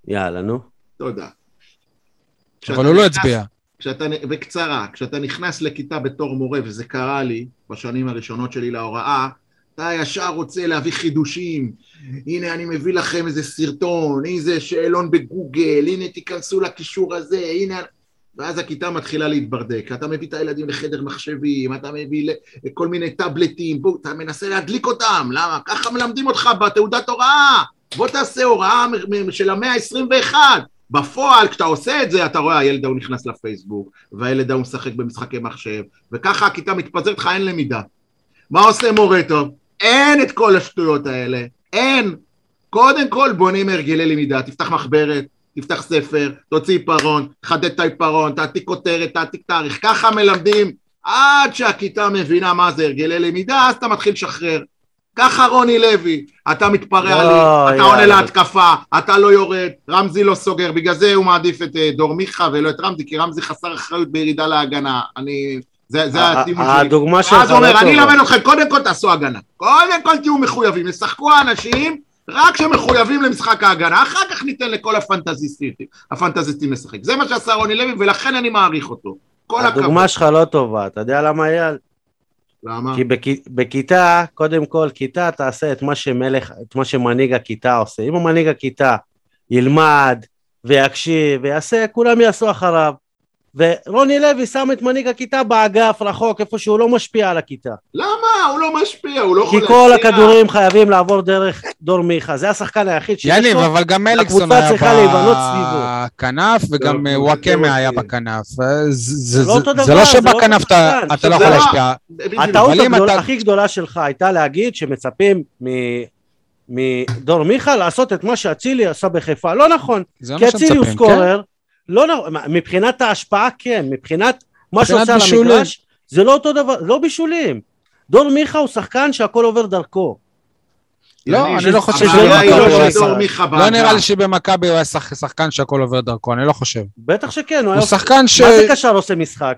יאללה, נו. תודה. אבל הוא לא הצביע. כשאתה נכנס לכיתה בתור מורה, וזה קרה לי בשנים הראשונות שלי להוראה, אתה ישר רוצה להביא חידושים, הנה אני מביא לכם איזה סרטון, איזה שאלון בגוגל, הנה תיכנסו לקישור הזה, הנה... ואז הכיתה מתחילה להתברדק, אתה מביא את הילדים לחדר מחשבים, אתה מביא כל מיני טאבלטים, בוא, אתה מנסה להדליק אותם, למה? ככה מלמדים אותך בתעודת הוראה, בוא תעשה הוראה של המאה ה-21, בפועל, כשאתה עושה את זה, אתה רואה, הילד הוא נכנס לפייסבוק, והילד הוא משחק במשחקי מחשב, וככה הכיתה מתפזרת לך, אין למידה. מה עושה מורה טוב? אין את כל השטויות האלה, אין. קודם כל בונים הרגלי למידה, תפתח מחברת, תפתח ספר, תוציא עיפרון, תחדד את העיפרון, תעתיק כותרת, תעתיק תאריך, ככה מלמדים, עד שהכיתה מבינה מה זה הרגלי למידה, אז אתה מתחיל לשחרר. ככה רוני לוי, אתה מתפרע לי, אתה עונה להתקפה, אתה לא יורד, רמזי לא סוגר, בגלל זה הוא מעדיף את דור מיכה ולא את רמזי, כי רמזי חסר אחריות בירידה להגנה, זה הטימון שלי. הדוגמה שלך לא טובה. אז אומר, אני למד אתכם, קודם כל תעשו הגנה, קודם כל תהיו מחויבים, לשחקו האנשים, רק שמחויבים למשחק ההגנה, אחר כך ניתן לכל הפנטזיסטים לשחק, זה מה שעשה רוני לוי ולכן אני מעריך אותו. הדוגמה שלך לא טובה, אתה יודע למה אייל? כי בכיתה, קודם כל, כיתה תעשה את מה שמנהיג הכיתה עושה. אם המנהיג הכיתה ילמד ויקשיב ויעשה, כולם יעשו אחריו. ורוני לוי שם את מנהיג הכיתה באגף רחוק, איפה שהוא לא משפיע על הכיתה. למה? הוא לא משפיע, הוא לא יכול להשפיע. כי כל הכדורים חייבים לעבור דרך דור מיכה. זה השחקן היחיד שיש לו. אבל גם אליקסון היה בכנף, וגם וואקמה היה בכנף. זה לא שבכנף אתה לא יכול להשפיע. הטעות הכי גדולה שלך הייתה להגיד שמצפים מדור מיכה לעשות את מה שאצילי עשה בחיפה. לא נכון, כי אצילי הוא סקורר, לא, מבחינת ההשפעה כן, מבחינת מה שעושה על המגרש, זה לא אותו דבר, לא בישולים. דור מיכה הוא שחקן שהכל עובר דרכו. לא, אני לא חושב לא נראה לי שבמכבי הוא היה שחקן שהכל עובר דרכו, אני לא חושב. בטח שכן, הוא שחקן ש... מה זה קשר עושה משחק?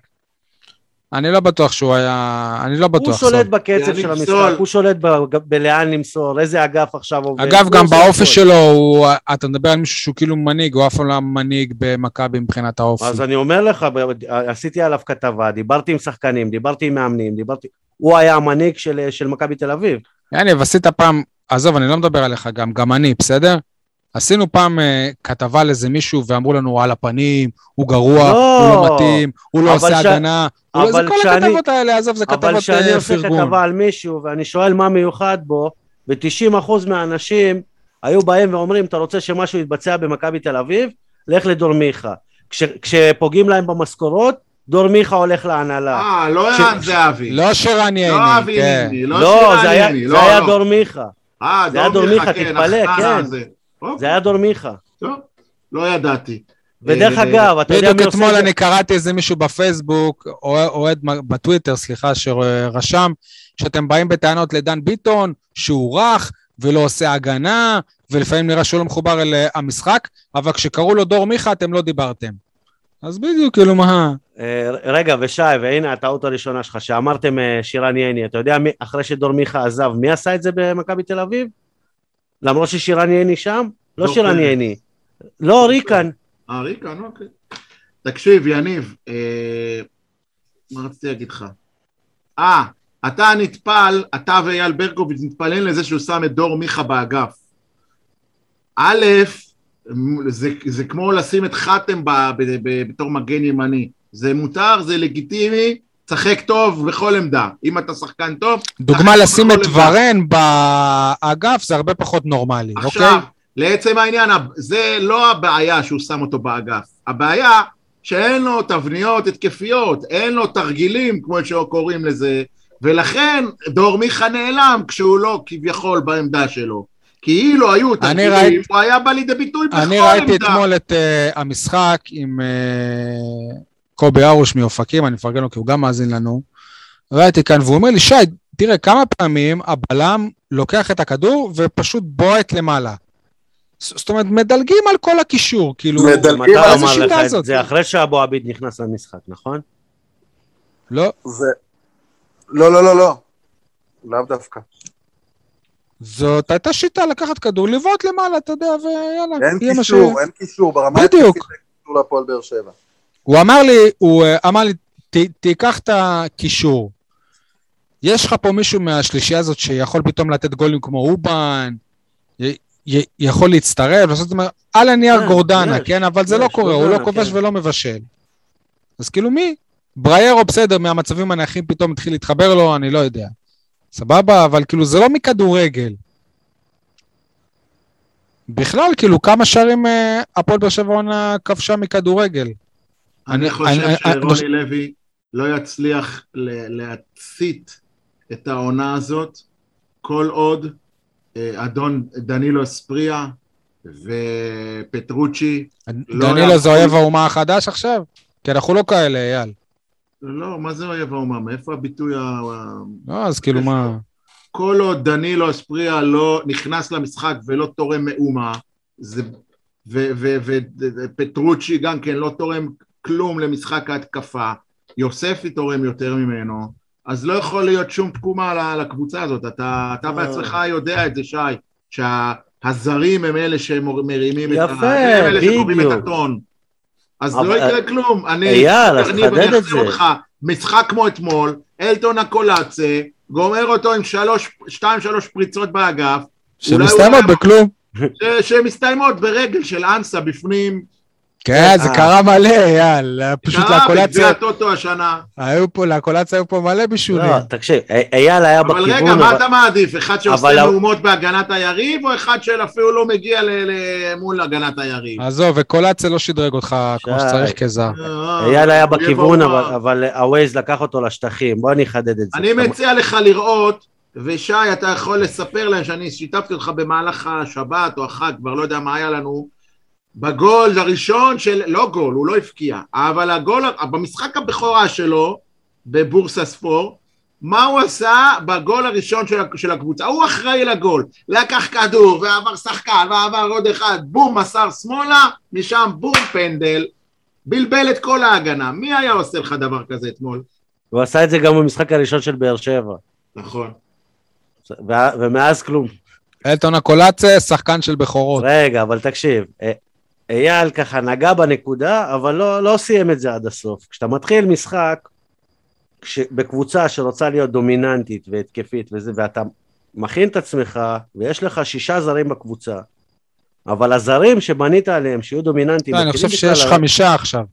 אני לא בטוח שהוא היה, אני לא בטוח. הוא שולט בקצב של המשחק, הוא שולט בלאן למסור, איזה אגף עכשיו עובד. אגב, גם באופי שלו, אתה מדבר על מישהו שהוא כאילו מנהיג, הוא אף לא מנהיג במכבי מבחינת האופי. אז אני אומר לך, עשיתי עליו כתבה, דיברתי עם שחקנים, דיברתי עם מאמנים, הוא היה המנהיג של מכבי תל אביב. יעני, ועשית פעם, עזוב, אני לא מדבר עליך גם אני, בסדר? עשינו פעם כתבה לזה מישהו ואמרו לנו על הפנים, הוא גרוע, הוא לא מתאים, הוא לא עושה הגנה, זה כל הכתבות האלה, עזוב, זה כתבות פרגון. אבל כשאני עושה כתבה על מישהו ואני שואל מה מיוחד בו, ו-90% מהאנשים היו בהם ואומרים, אתה רוצה שמשהו יתבצע במכבי תל אביב? לך לדור מיכה. כשפוגעים להם במשכורות, דור מיכה הולך להנהלה. לא ערן זהבי. לא שרן יעני. לא אבי ניני, לא שרן יעני. זה היה דור מיכה. זה היה דור מיכה, תתפלא, כן. זה היה דור מיכה. לא ידעתי. ודרך אגב, אתה יודע מי עושה... אתמול אני קראתי איזה מישהו בפייסבוק, אוהד בטוויטר, סליחה, שרשם, שאתם באים בטענות לדן ביטון, שהוא רך, ולא עושה הגנה, ולפעמים נראה שהוא לא מחובר אל המשחק, אבל כשקראו לו דור מיכה, אתם לא דיברתם. אז בדיוק, כאילו מה... רגע, ושי, והנה הטעות הראשונה שלך, שאמרתם שירן יעני, אתה יודע, אחרי שדור מיכה עזב, מי עשה את זה במכבי תל אביב? למרות ששירן יעני שם? לא שירן יעני. לא, ריקן. ריקן, אוקיי. תקשיב, יניב, מה רציתי להגיד לך? אתה נתפל, אתה ואייל ברקוביץ נתפלן לזה שהוא שם את דור מיכה באגף. א', זה כמו לשים את חתם בתור מגן ימני. זה מותר, זה לגיטימי, צחק טוב בכל עמדה. אם אתה שחקן טוב... דוגמה לשים את ורן באגף זה הרבה פחות נורמלי, אוקיי? עכשיו, לעצם העניין, זה לא הבעיה שהוא שם אותו באגף. הבעיה שאין לו תבניות התקפיות, אין לו תרגילים, כמו שקוראים לזה... ולכן דור מיכה נעלם כשהוא לא כביכול בעמדה שלו. כי אילו היו תקדימים, הוא היה בא לידי ביטוי בכל עמדה. אני ראיתי אתמול את המשחק עם קובי ארוש מאופקים, אני מפרגן לו כי הוא גם מאזין לנו. ראיתי כאן והוא אומר לי, שי, תראה כמה פעמים הבלם לוקח את הכדור ופשוט בועט למעלה. זאת אומרת, מדלגים על כל הקישור. כאילו, מדלגים על השיטה הזאת. זה אחרי שאבו עביד נכנס למשחק, נכון? לא. זה... לא, לא, לא, לא. לאו דווקא. זאת הייתה שיטה לקחת כדור, לבעוט למעלה, אתה יודע, ויאללה. אין קישור, אין קישור. ברמה התקפית, קישור לפועל באר שבע. הוא אמר לי, תיקח את הקישור. יש לך פה מישהו מהשלישייה הזאת שיכול פתאום לתת גולים כמו אובן, יכול להצטרף, זאת אומרת, על הנייר גורדנה, כן? אבל זה לא קורה, הוא לא כובש ולא מבשל. אז כאילו מי? בריירו בסדר, מהמצבים הנכים פתאום התחיל להתחבר לו, אני לא יודע. סבבה, אבל כאילו זה לא מכדורגל. בכלל, כאילו כמה שערים הפועל באר שבע כבשה מכדורגל. אני חושב שרוני לוי לא יצליח להצית את העונה הזאת, כל עוד אדון דנילו אספריה ופטרוצ'י. דנילו זה אוהב האומה החדש עכשיו? כי אנחנו לא כאלה, אייל. לא, מה זה אוהב האומה? מאיפה הביטוי ה... אז כאילו מה... כל עוד דנילו אספריה לא נכנס למשחק ולא תורם מאומה, ופטרוצ'י גם כן לא תורם כלום למשחק ההתקפה, יוספי תורם יותר ממנו, אז לא יכול להיות שום תקומה לקבוצה הזאת. אתה בעצמך יודע את זה, שי, שהזרים הם אלה שמרימים את הטון. אז לא יקרה כלום, אני אחזיר אותך, משחק כמו אתמול, אלטון הקולאצה, גומר אותו עם 2-3 פריצות באגף, שמסתיימות בכלום, שמסתיימות ברגל של אנסה בפנים, כן, זה קרה מלא, יאללה, פשוט לקולאצה, היו פה, לקולאצה היו פה מלא בישולים, לא, תקשיב, אייל היה בכיוון, אבל רגע, מה אתה מעדיף, אחד שעושה מאומות בהגנת היריב, או אחד שאפילו לא מגיע מול הגנת היריב? עזוב, וקולאצה לא שדרג אותך כמו שצריך כזר. אייל היה בכיוון, אבל הווייז לקח אותו לשטחים, בוא אני אחדד את זה. אני מציע לך לראות, ושי, אתה יכול לספר להם שאני שיתפתי אותך במהלך השבת או החג, כבר לא יודע מה היה לנו, בגול הראשון של, לא גול, הוא לא הפקיע, אבל הגול, במשחק הבכורה שלו, בבורסה ספור, מה הוא עשה בגול הראשון של הקבוצה? הוא אחראי לגול, לקח כדור, ועבר שחקן, ועבר עוד אחד, בום, מסר שמאלה, משם בום פנדל, בלבל את כל ההגנה. מי היה עושה לך דבר כזה אתמול? הוא עשה את זה גם במשחק הראשון של באר שבע. נכון. ומאז כלום. אלטון הקולאצה, שחקן של בכורות. רגע, אבל תקשיב, אייל ככה נגע בנקודה, אבל לא סיים את זה עד הסוף. כשאתה מתחיל משחק, בקבוצה שרוצה להיות דומיננטית והתקפית וזה, ואתה מכין את עצמך, ויש לך 6 זרים בקבוצה, אבל הזרים שבנית עליהם, שיהיו דומיננטיים... לא, אני חושב שיש 5 עכשיו.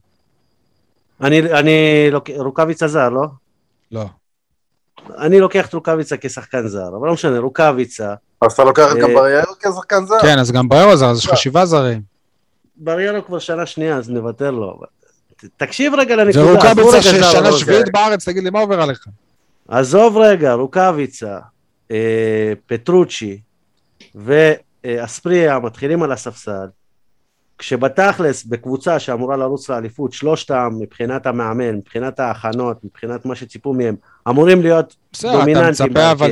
אני רוקביצה זר, לא? לא. אני לוקח את רוקביצה כשחקן זר, אבל לא משנה, רוקביצה... אז אתה לוקח את גם בריירו כשחקן זר? כן, אז גם בריירו זר, אז יש 7 זרים. בריירו כבר שנה שנייה, אז נוותר לו. תקשיב רגע לנקודה. זה רוקביצה שנה שביעית בארץ, תגיד לי מה עובר עליך. עזוב רגע, רוקביצה, פטרוצ'י ואספריה מתחילים על הספסל, כשבתכלס בקבוצה שאמורה לרוץ לאליפות, שלושתם מבחינת המאמן, מבחינת ההכנות, מבחינת מה שציפו מהם, אמורים להיות דומיננטים. אתה מצפה אבל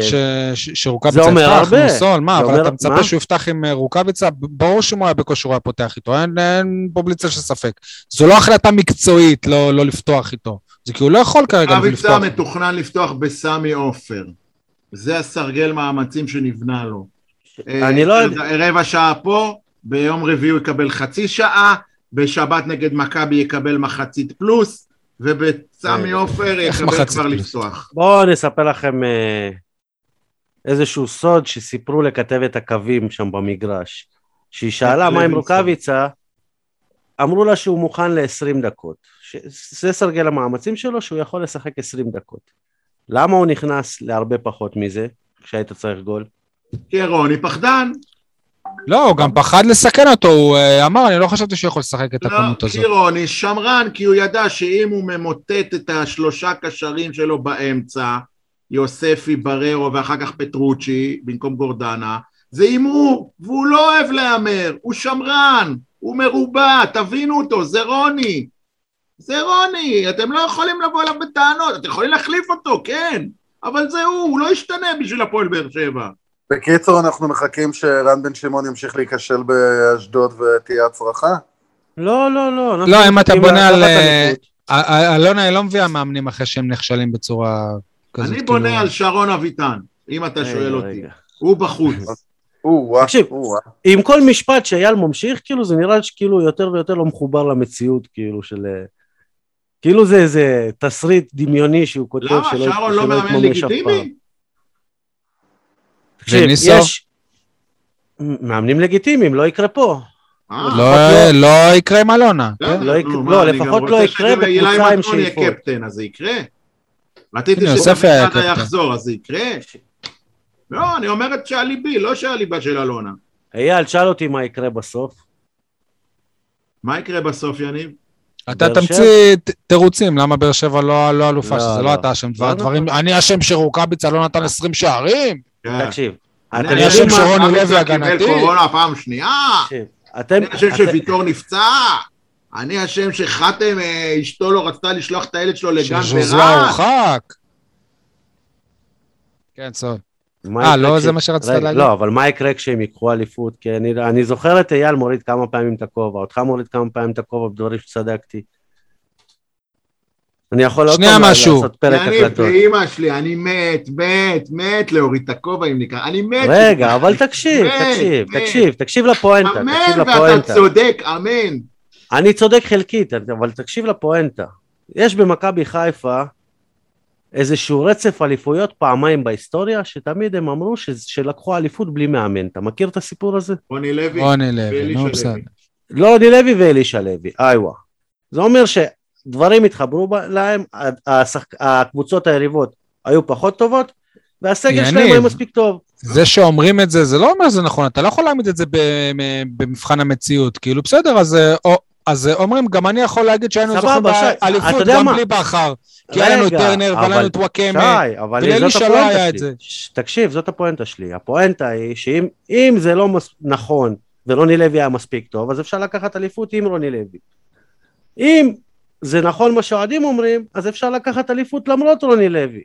שרוקביצה יפתח מוסול, מה? אבל אתה מצפה שהוא יפתח עם רוקביצה, ברור שהוא היה בקושור היה פותח איתו, אין פה בלי צל של ספק. זו לא החלטה מקצועית לא לפתוח איתו, זה כי הוא לא יכול כרגע לפתוח. רוקביצה מתוכנן לפתוח בסמי עופר, זה הסרגל מאמצים שנבנה לו. אני לא יודע. רבע שעה פה, ביום רביעי הוא יקבל חצי שעה, בשבת נגד מכבי יקבל מחצית פלוס, ובצמי אופר יקבל כבר לפסוח. בואו נספר לכם איזשהו סוד שסיפרו לכתבת הקווים שם במגרש, שהיא שאלה מה עם רוקביצה, אמרו לה שהוא מוכן ל-20 דקות, זה סרגל המאמצים שלו שהוא יכול לשחק 20 דקות. למה הוא נכנס להרבה פחות מזה, כשהיית צריך גול? כי רוני פחדן. לא, הוא גם פחד לסכן אותו, הוא אמר, אני לא חשבתי שהוא יכול לשחק את הכמות הזאת. לא, כי רוני שמרן, כי הוא ידע שאם הוא ממוטט את 3 קשרים שלו באמצע, יוספי, בררו ואחר כך פטרוצ'י, במקום גורדנה, זה אימור, והוא לא אוהב לאמר, הוא שמרן, הוא מרובע, תבינו אותו, זה רוני. זה רוני, אתם לא יכולים לבוא אליו בטענות, אתם יכולים להחליף אותו, כן, אבל זהו, הוא לא ישתנה בשביל הפועל באר שבע. בקיצור, אנחנו מחכים שרן בן שמעון ימשיך להיכשל באשדוד ותהיה הצרחה? לא, לא, לא. לא, אם אתה בונה על... אלונה, לא מביאה מאמנים אחרי שהם נכשלים בצורה כזאת. אני בונה על שרון אביטן, אם אתה שואל אותי. הוא בחוץ. תקשיב, עם כל משפט שאייל ממשיך, כאילו זה נראה שכאילו יותר ויותר לא מחובר למציאות, כאילו של... כאילו זה איזה תסריט דמיוני שהוא כותב שלא יתממש אף פעם. למה? שרון לא מאמן לגיטימי? תקשיב, יש... מאמנים לגיטימיים, לא יקרה פה. לא יקרה עם אלונה. לא, לפחות לא יקרה בקבוצה עם שאיפות. אז זה יקרה? רציתי שבקבוצה יחזור, אז זה יקרה? לא, אני אומרת שהליבי, לא שהליבה של אלונה. אייל, תשאל אותי מה יקרה בסוף. מה יקרה בסוף, יניב? אתה תמציא תירוצים, למה באר שבע לא אלופה, שזה לא אתה אשם דברים, אני אשם שרוקביצה לא נתן 20 שערים. תקשיב. אני אשם שרוני לוי הגנתי. קורונה פעם שנייה. אני אשם שוויתור נפצע. אני אשם שחתם אשתו לא רצתה לשלוח את הילד שלו לגן ורע. הורחק. כן, סוד. לא, זה מה שרצת להגיד. לא, אבל מה יקרה כשהם יקחו אליפות? כי אני זוכר את אייל מוריד כמה פעמים את הכובע, אותך מוריד כמה פעמים את הכובע, בדברים שצדקתי. אני יכול עוד פעם לעשות פרק הקלטות. אני באמא שלי, אני מת להוריד את הכובע אם נקרא. רגע, אבל תקשיב לפואנטה. אמן, ואתה צודק, אמן. אני צודק חלקית, אבל תקשיב לפואנטה. יש במכבי חיפה, איזשהו רצף אליפויות פעמיים בהיסטוריה, שתמיד הם אמרו שלקחו אליפות בלי מאמן. אתה מכיר את הסיפור הזה? רוני לוי ואלישע לוי. לא, רוני לוי ואלישע לוי, איווה. זה אומר שדברים התחברו להם, הקבוצות היריבות היו פחות טובות, והסגל שלהם היה מספיק טוב. זה שאומרים את זה, זה לא אומר זה נכון, אתה לא יכול להעמיד את זה במבחן המציאות, כאילו בסדר, אז אומרים, גם אני יכול להגיד שהיינו זוכים באליפות גם בלי באחר. כי היינו טרנר, ולנו תווקמה, ולאלי שלא היה את זה. תקשיב, זאת הפואנטה שלי. הפואנטה היא שאם זה לא נכון, ורוני לוי היה מספיק טוב, אז אפשר לקחת אליפות עם רוני לוי. אם זה נכון מה שעדים אומרים, אז אפשר לקחת אליפות למרות רוני לוי.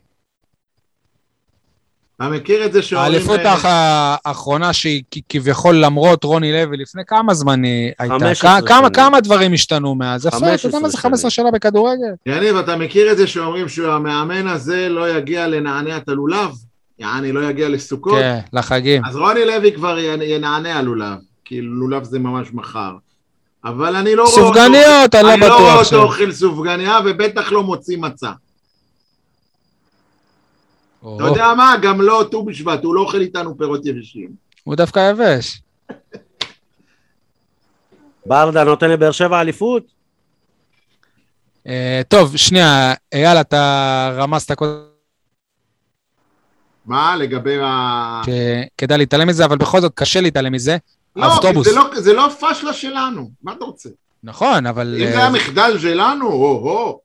המכיר את זה שאומרים... האליפות האחרונה שהיא כביכול למרות רוני לוי, לפני כמה זמן היא הייתה? כמה דברים השתנו מאז? אתה יודע מה זה 15 שנה בכדורגל? יניב, אתה מכיר את זה שאומרים שהמאמן הזה לא יגיע לנענע את הלולב? יעני, לא יגיע לסוכות? כן, לחגים. אז רוני לוי כבר ינענע הלולב, כי לולב זה ממש מחר. אבל אני לא רואה... סופגניה, אתה לא בטוח. אני לא רואה אותו אוכל סופגניה, ובטח לא מוציא מצה. אתה יודע מה, גם לא ט"ו בשבט, הוא לא אוכל איתנו פירות יבשים. הוא דווקא יבש. ברדה נותן לבאר שבע אליפות? טוב, שנייה, יאללה, אתה רמזת קודם. מה, לגבי ה... כדאי להתעלם מזה, אבל בכל זאת קשה להתעלם מזה. לא, זה לא פשלה שלנו, מה אתה רוצה? נכון, אבל... אם זה המחדל שלנו, הו-הו.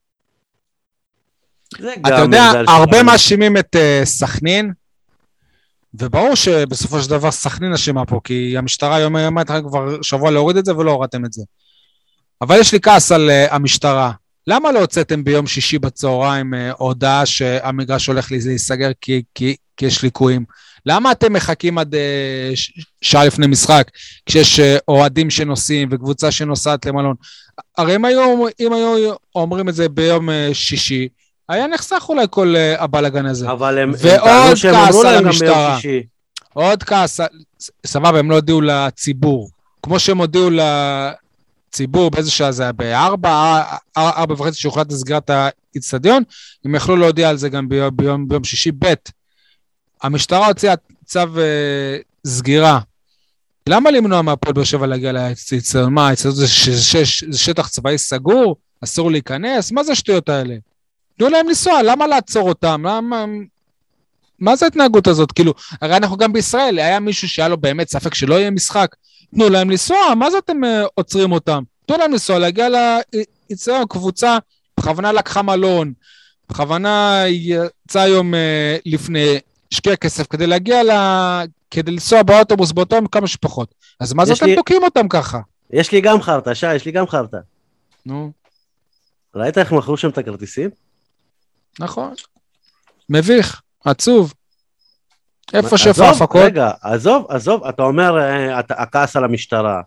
אתה יודע, הרבה מאשימים את סכנין, וברור שבסופו של דבר סכנין אשימה פה, כי המשטרה היום אמרת כבר שבוע להוריד את זה ולא הורדתם את זה. אבל יש לי כעס על המשטרה. למה לא הוצאתם ביום שישי בצהריים הודעה שהמגרש הולך להיסגר כי יש ליקויים? למה אתם מחכים עד שעה לפני משחק, כשיש אוהדים שנוסעים וקבוצה שנוסעת למלון? הרי אם היו אומרים את זה ביום שישי, היה נחסך אולי כל הבלגן הזה. אבל הם ועוד כעס על המשטרה. עוד כעס, סבבה, הם לא הודיעו לציבור. כמו שהם הודיעו לציבור, באיזה שעה זה היה ב-4:30 שהוחלט לסגרת האצטדיון, הם יכלו להודיע על זה גם ביום שישי ב'. המשטרה הוציאה צו סגירה. למה למנוע מהפועל באר שבע להגיע לאצטדיון? מה, האצטדיון זה שטח צבאי סגור, אסור להיכנס? מה זה השטויות האלה? תנו להם לנסוע, למה לעצור אותם? מה זה ההתנהגות הזאת? כאילו, הרי אנחנו גם בישראל, היה מישהו שהיה לו באמת ספק שלא יהיה משחק, תנו להם לנסוע, מה זה אתם עוצרים אותם? תנו להם לנסוע, להגיע ליצור קבוצה, בכוונה לקחה מלון, בכוונה יצא היום לפני, שקיע כסף, כדי לנסוע באוטובוס באותו יום כמה שפחות. אז מה זה אתם תוקעים אותם ככה? יש לי גם חרטה, שי, יש לי גם חרטה. נו. ראית איך מכרו שם את הכרטיסים? נכון, מביך, עצוב, איפה שפע הפקות. רגע, עזוב, אתה אומר, הכעס על המשטרה,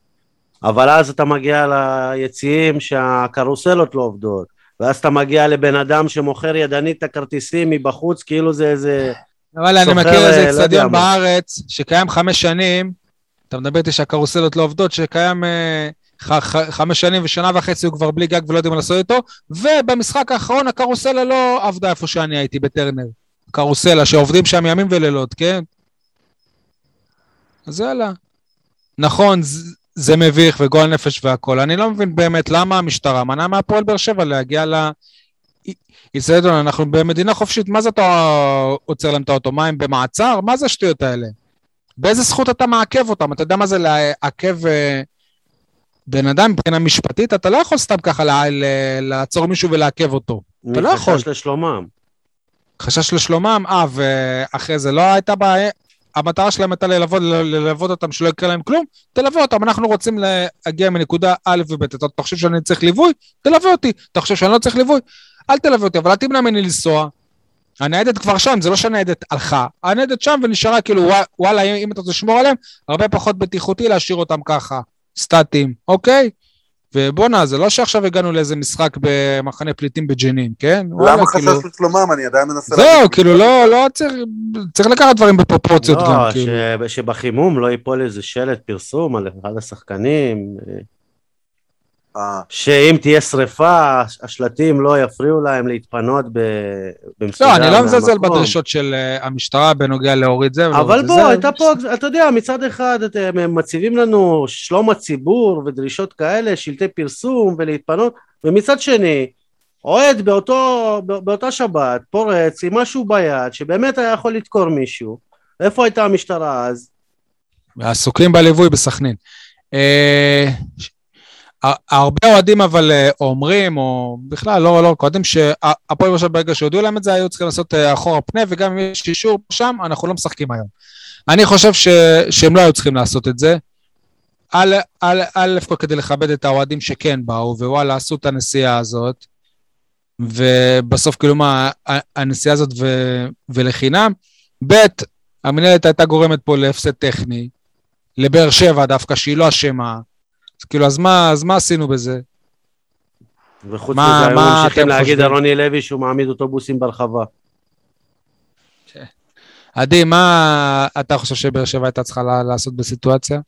אבל אז אתה מגיע ליציעים שהקרוסלות לא עובדות, ואז אתה מגיע לבן אדם שמוכר ידנית את הכרטיסים מבחוץ, כאילו זה איזה... אבל אני מכיר איזה אצטדיון בארץ, שקיים 5 שנים, אתה מדבר איתי שהקרוסלות לא עובדות, שקיים... 5 שנים ושנה וחצי הוא כבר בלי גג ולא יודעים מה לעשות איתו, ובמשחק האחרון הקרוסלה לא עבדה איפה שאני הייתי בטרנר, קרוסלה שעובדים שם ימים ולילות, כן? אז יאללה, נכון, זה מביך וגועל נפש והכל, אני לא מבין באמת למה המשטרה מנעה מהפועל באר שבע להגיע לאצטדיון, אנחנו במדינה חופשית, מה זה אתה עוצר להם את האוטו, מה הם במעצר? מה זה השטויות האלה? באיזה זכות אתה מעכב אותם? אתה יודע מה זה לעכב... בן אדם, מבחינה משפטית, אתה לא יכול סתם ככה לעצור מישהו ולעכב אותו. אתה לא יכול. חשש לשלומם. חשש לשלומם, ואחרי זה לא הייתה בעיה. המטרה שלהם הייתה ללוות אותם, שלא יקרה להם כלום, תלווה אותם. אנחנו רוצים להגיע מנקודה א' וב'. אתה חושב שאני צריך ליווי? תלווה אותי. אתה חושב שאני לא צריך ליווי? אל תלווה אותי, אבל תמנע ממני לנסוע. הנהדת כבר שם, זה לא שהנהדת הלכה. הנהדת שם ונשארה כאילו, וואלה, אם אתה תשמור עליהם, הרבה פחות בטיחותי להשאיר אותם ככה. סטטים, אוקיי? ובונה, זה לא שעכשיו הגענו לאיזה משחק במחנה פליטים בג'נין, כן? למה חשש לשלומם? אני עדיין מנסה... זהו, כאילו לא צריך לקחת דברים בפרופורציות גם, כאילו. לא, שבחימום לא ייפול איזה שלט פרסום על אחד השחקנים, שאם תהיה שריפה, השלטים לא יפריעו להם להתפנות במסגדה. לא, אני לא מזלזל בדרישות של המשטרה בנוגע להוריד זה. אבל בוא, אתה יודע, מצד אחד הם מציבים לנו שלום הציבור ודרישות כאלה, שלטי פרסום ולהתפנות, ומצד שני, אוהד באותה שבת, פורץ עם משהו ביד, שבאמת היה יכול לתקור מישהו. איפה הייתה המשטרה אז? עסוקים בליווי בסכנין. הרבה אוהדים אבל אומרים, או בכלל לא קודם, שהפועל באר שבע ברגע שהודיעו להם את זה, היו צריכים לעשות אחורה פנה, וגם אם יש אישור שם, אנחנו לא משחקים היום. אני חושב שהם לא היו צריכים לעשות את זה, א' כל כדי לכבד את האוהדים שכן באו, ווואלה, עשו את הנסיעה הזאת, ובסוף כאילו מה, הנסיעה הזאת ולחינם, ב' המנהלת הייתה גורמת פה להפסד טכני, לבאר שבע דווקא, שהיא לא אשמה, כאילו, אז מה עשינו בזה? וחוץ מזה, הם ממשיכים להגיד ארוני לוי שהוא מעמיד אוטובוסים ברחבה. עדי, מה אתה חושב שבאר שבע הייתה צריכה לעשות בסיטואציה?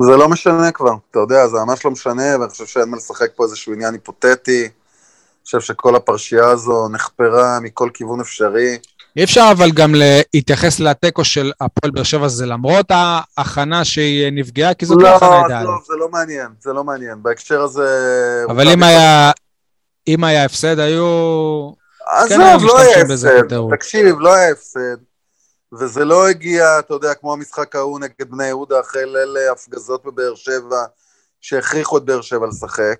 זה לא משנה כבר, אתה יודע, זה ממש לא משנה, ואני חושב שאין מה לשחק פה איזשהו עניין היפותטי, אני חושב שכל הפרשייה הזו נחפרה מכל כיוון אפשרי, אי אפשר אבל גם להתייחס לטקו של הפועל באר שבע הזה, למרות ההכנה שהיא נפגעה, כי זאת לא הכנה אידיאלית. לא, זה לא מעניין, זה לא מעניין. בהקשר הזה... אבל אם היה הפסד, היו... עזוב, לא היה הפסד, תקשיב, לא היה הפסד. וזה לא הגיע, אתה יודע, כמו המשחק ההוא נגד בני יהודה, אחרי לילה הפגזות בבאר שבע, שהכריחו את באר שבע לשחק,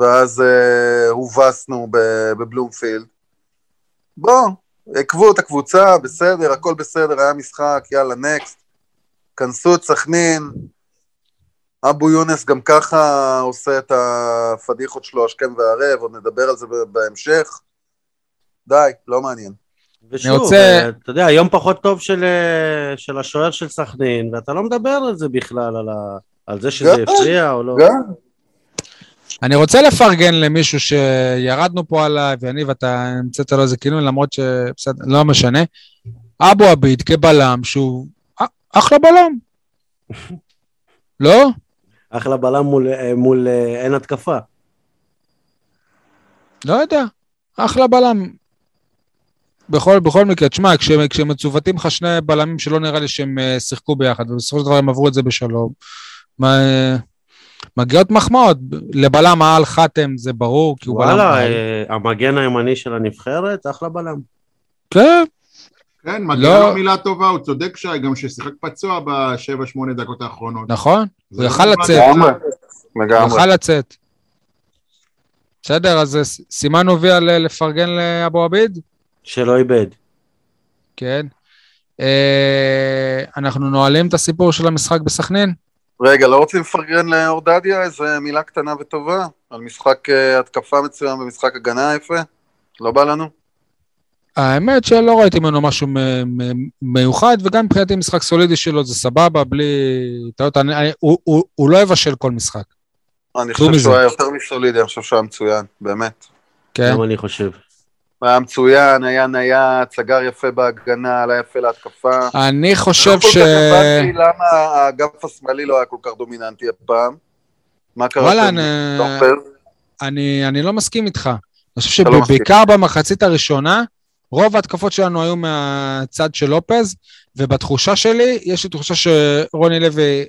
ואז הובסנו בבלומפילד. בוא, עקבו את הקבוצה, בסדר, הכל בסדר, היה משחק, יאללה, נקסט, כנסו, צחנין, אבו יונס גם ככה עושה את הפדיחות שלו, אשכם והערב, עוד נדבר על זה בהמשך, די, לא מעניין. ושוב, אתה יודע, היום פחות טוב של השוער של סכנין, ואתה לא מדבר על זה בכלל, על זה שזה הפריע או לא. אני רוצה לפרגן למישהו שירדנו פה עליי, ואני ואתה המצאת לו איזה כינוי, למרות שלא משנה, אבו עביד כבלם, שהוא אחלה בלם. לא? אחלה בלם מול אין התקפה. לא יודע, אחלה בלם. בכל מקרה, תשמע, כשמצוותים לך שני בלמים שלא נראה לי שהם שיחקו ביחד, ובסופו של דבר הם עברו את זה בשלום, מגיעות מחמאות, לבלם העל חתם זה ברור, כי הוא בלם... וואלה, המגן הימני של הנבחרת, אחלה בלם. כן. כן, מגן לא מילה טובה, הוא צודק שי, גם ששיחק פצוע ב7-8 דקות האחרונות. נכון, הוא יכל לצאת. הוא יכל לצאת. בסדר, אז סימן הוביל לפרגן לאבו עביד? שלא איבד. כן. אנחנו נועלים את הסיפור של המשחק בסכנין? רגע, לא רוצים לפרגן לאורדדיה? איזה מילה קטנה וטובה? על משחק התקפה מצוין ומשחק הגנה יפה? לא בא לנו? האמת שלא ראיתי ממנו משהו מיוחד, וגם מבחינתי משחק סולידי שלו זה סבבה, בלי... הוא לא יבשל כל משחק. אני חושב שהוא היה יותר מסולידי, אני חושב שהוא היה מצוין, באמת. כן. גם אני חושב. היה מצוין, היה נייט, סגר יפה בהגנה, עלה יפה להתקפה. אני חושב ש... הבנתי למה האגף השמאלי לא היה כל כך דומיננטי הפעם. מה קרה? וואלה, אני לא מסכים איתך. אני חושב שבעיקר במחצית הראשונה, רוב ההתקפות שלנו היו מהצד של לופז, ובתחושה שלי, יש לי תחושה שרוני לוי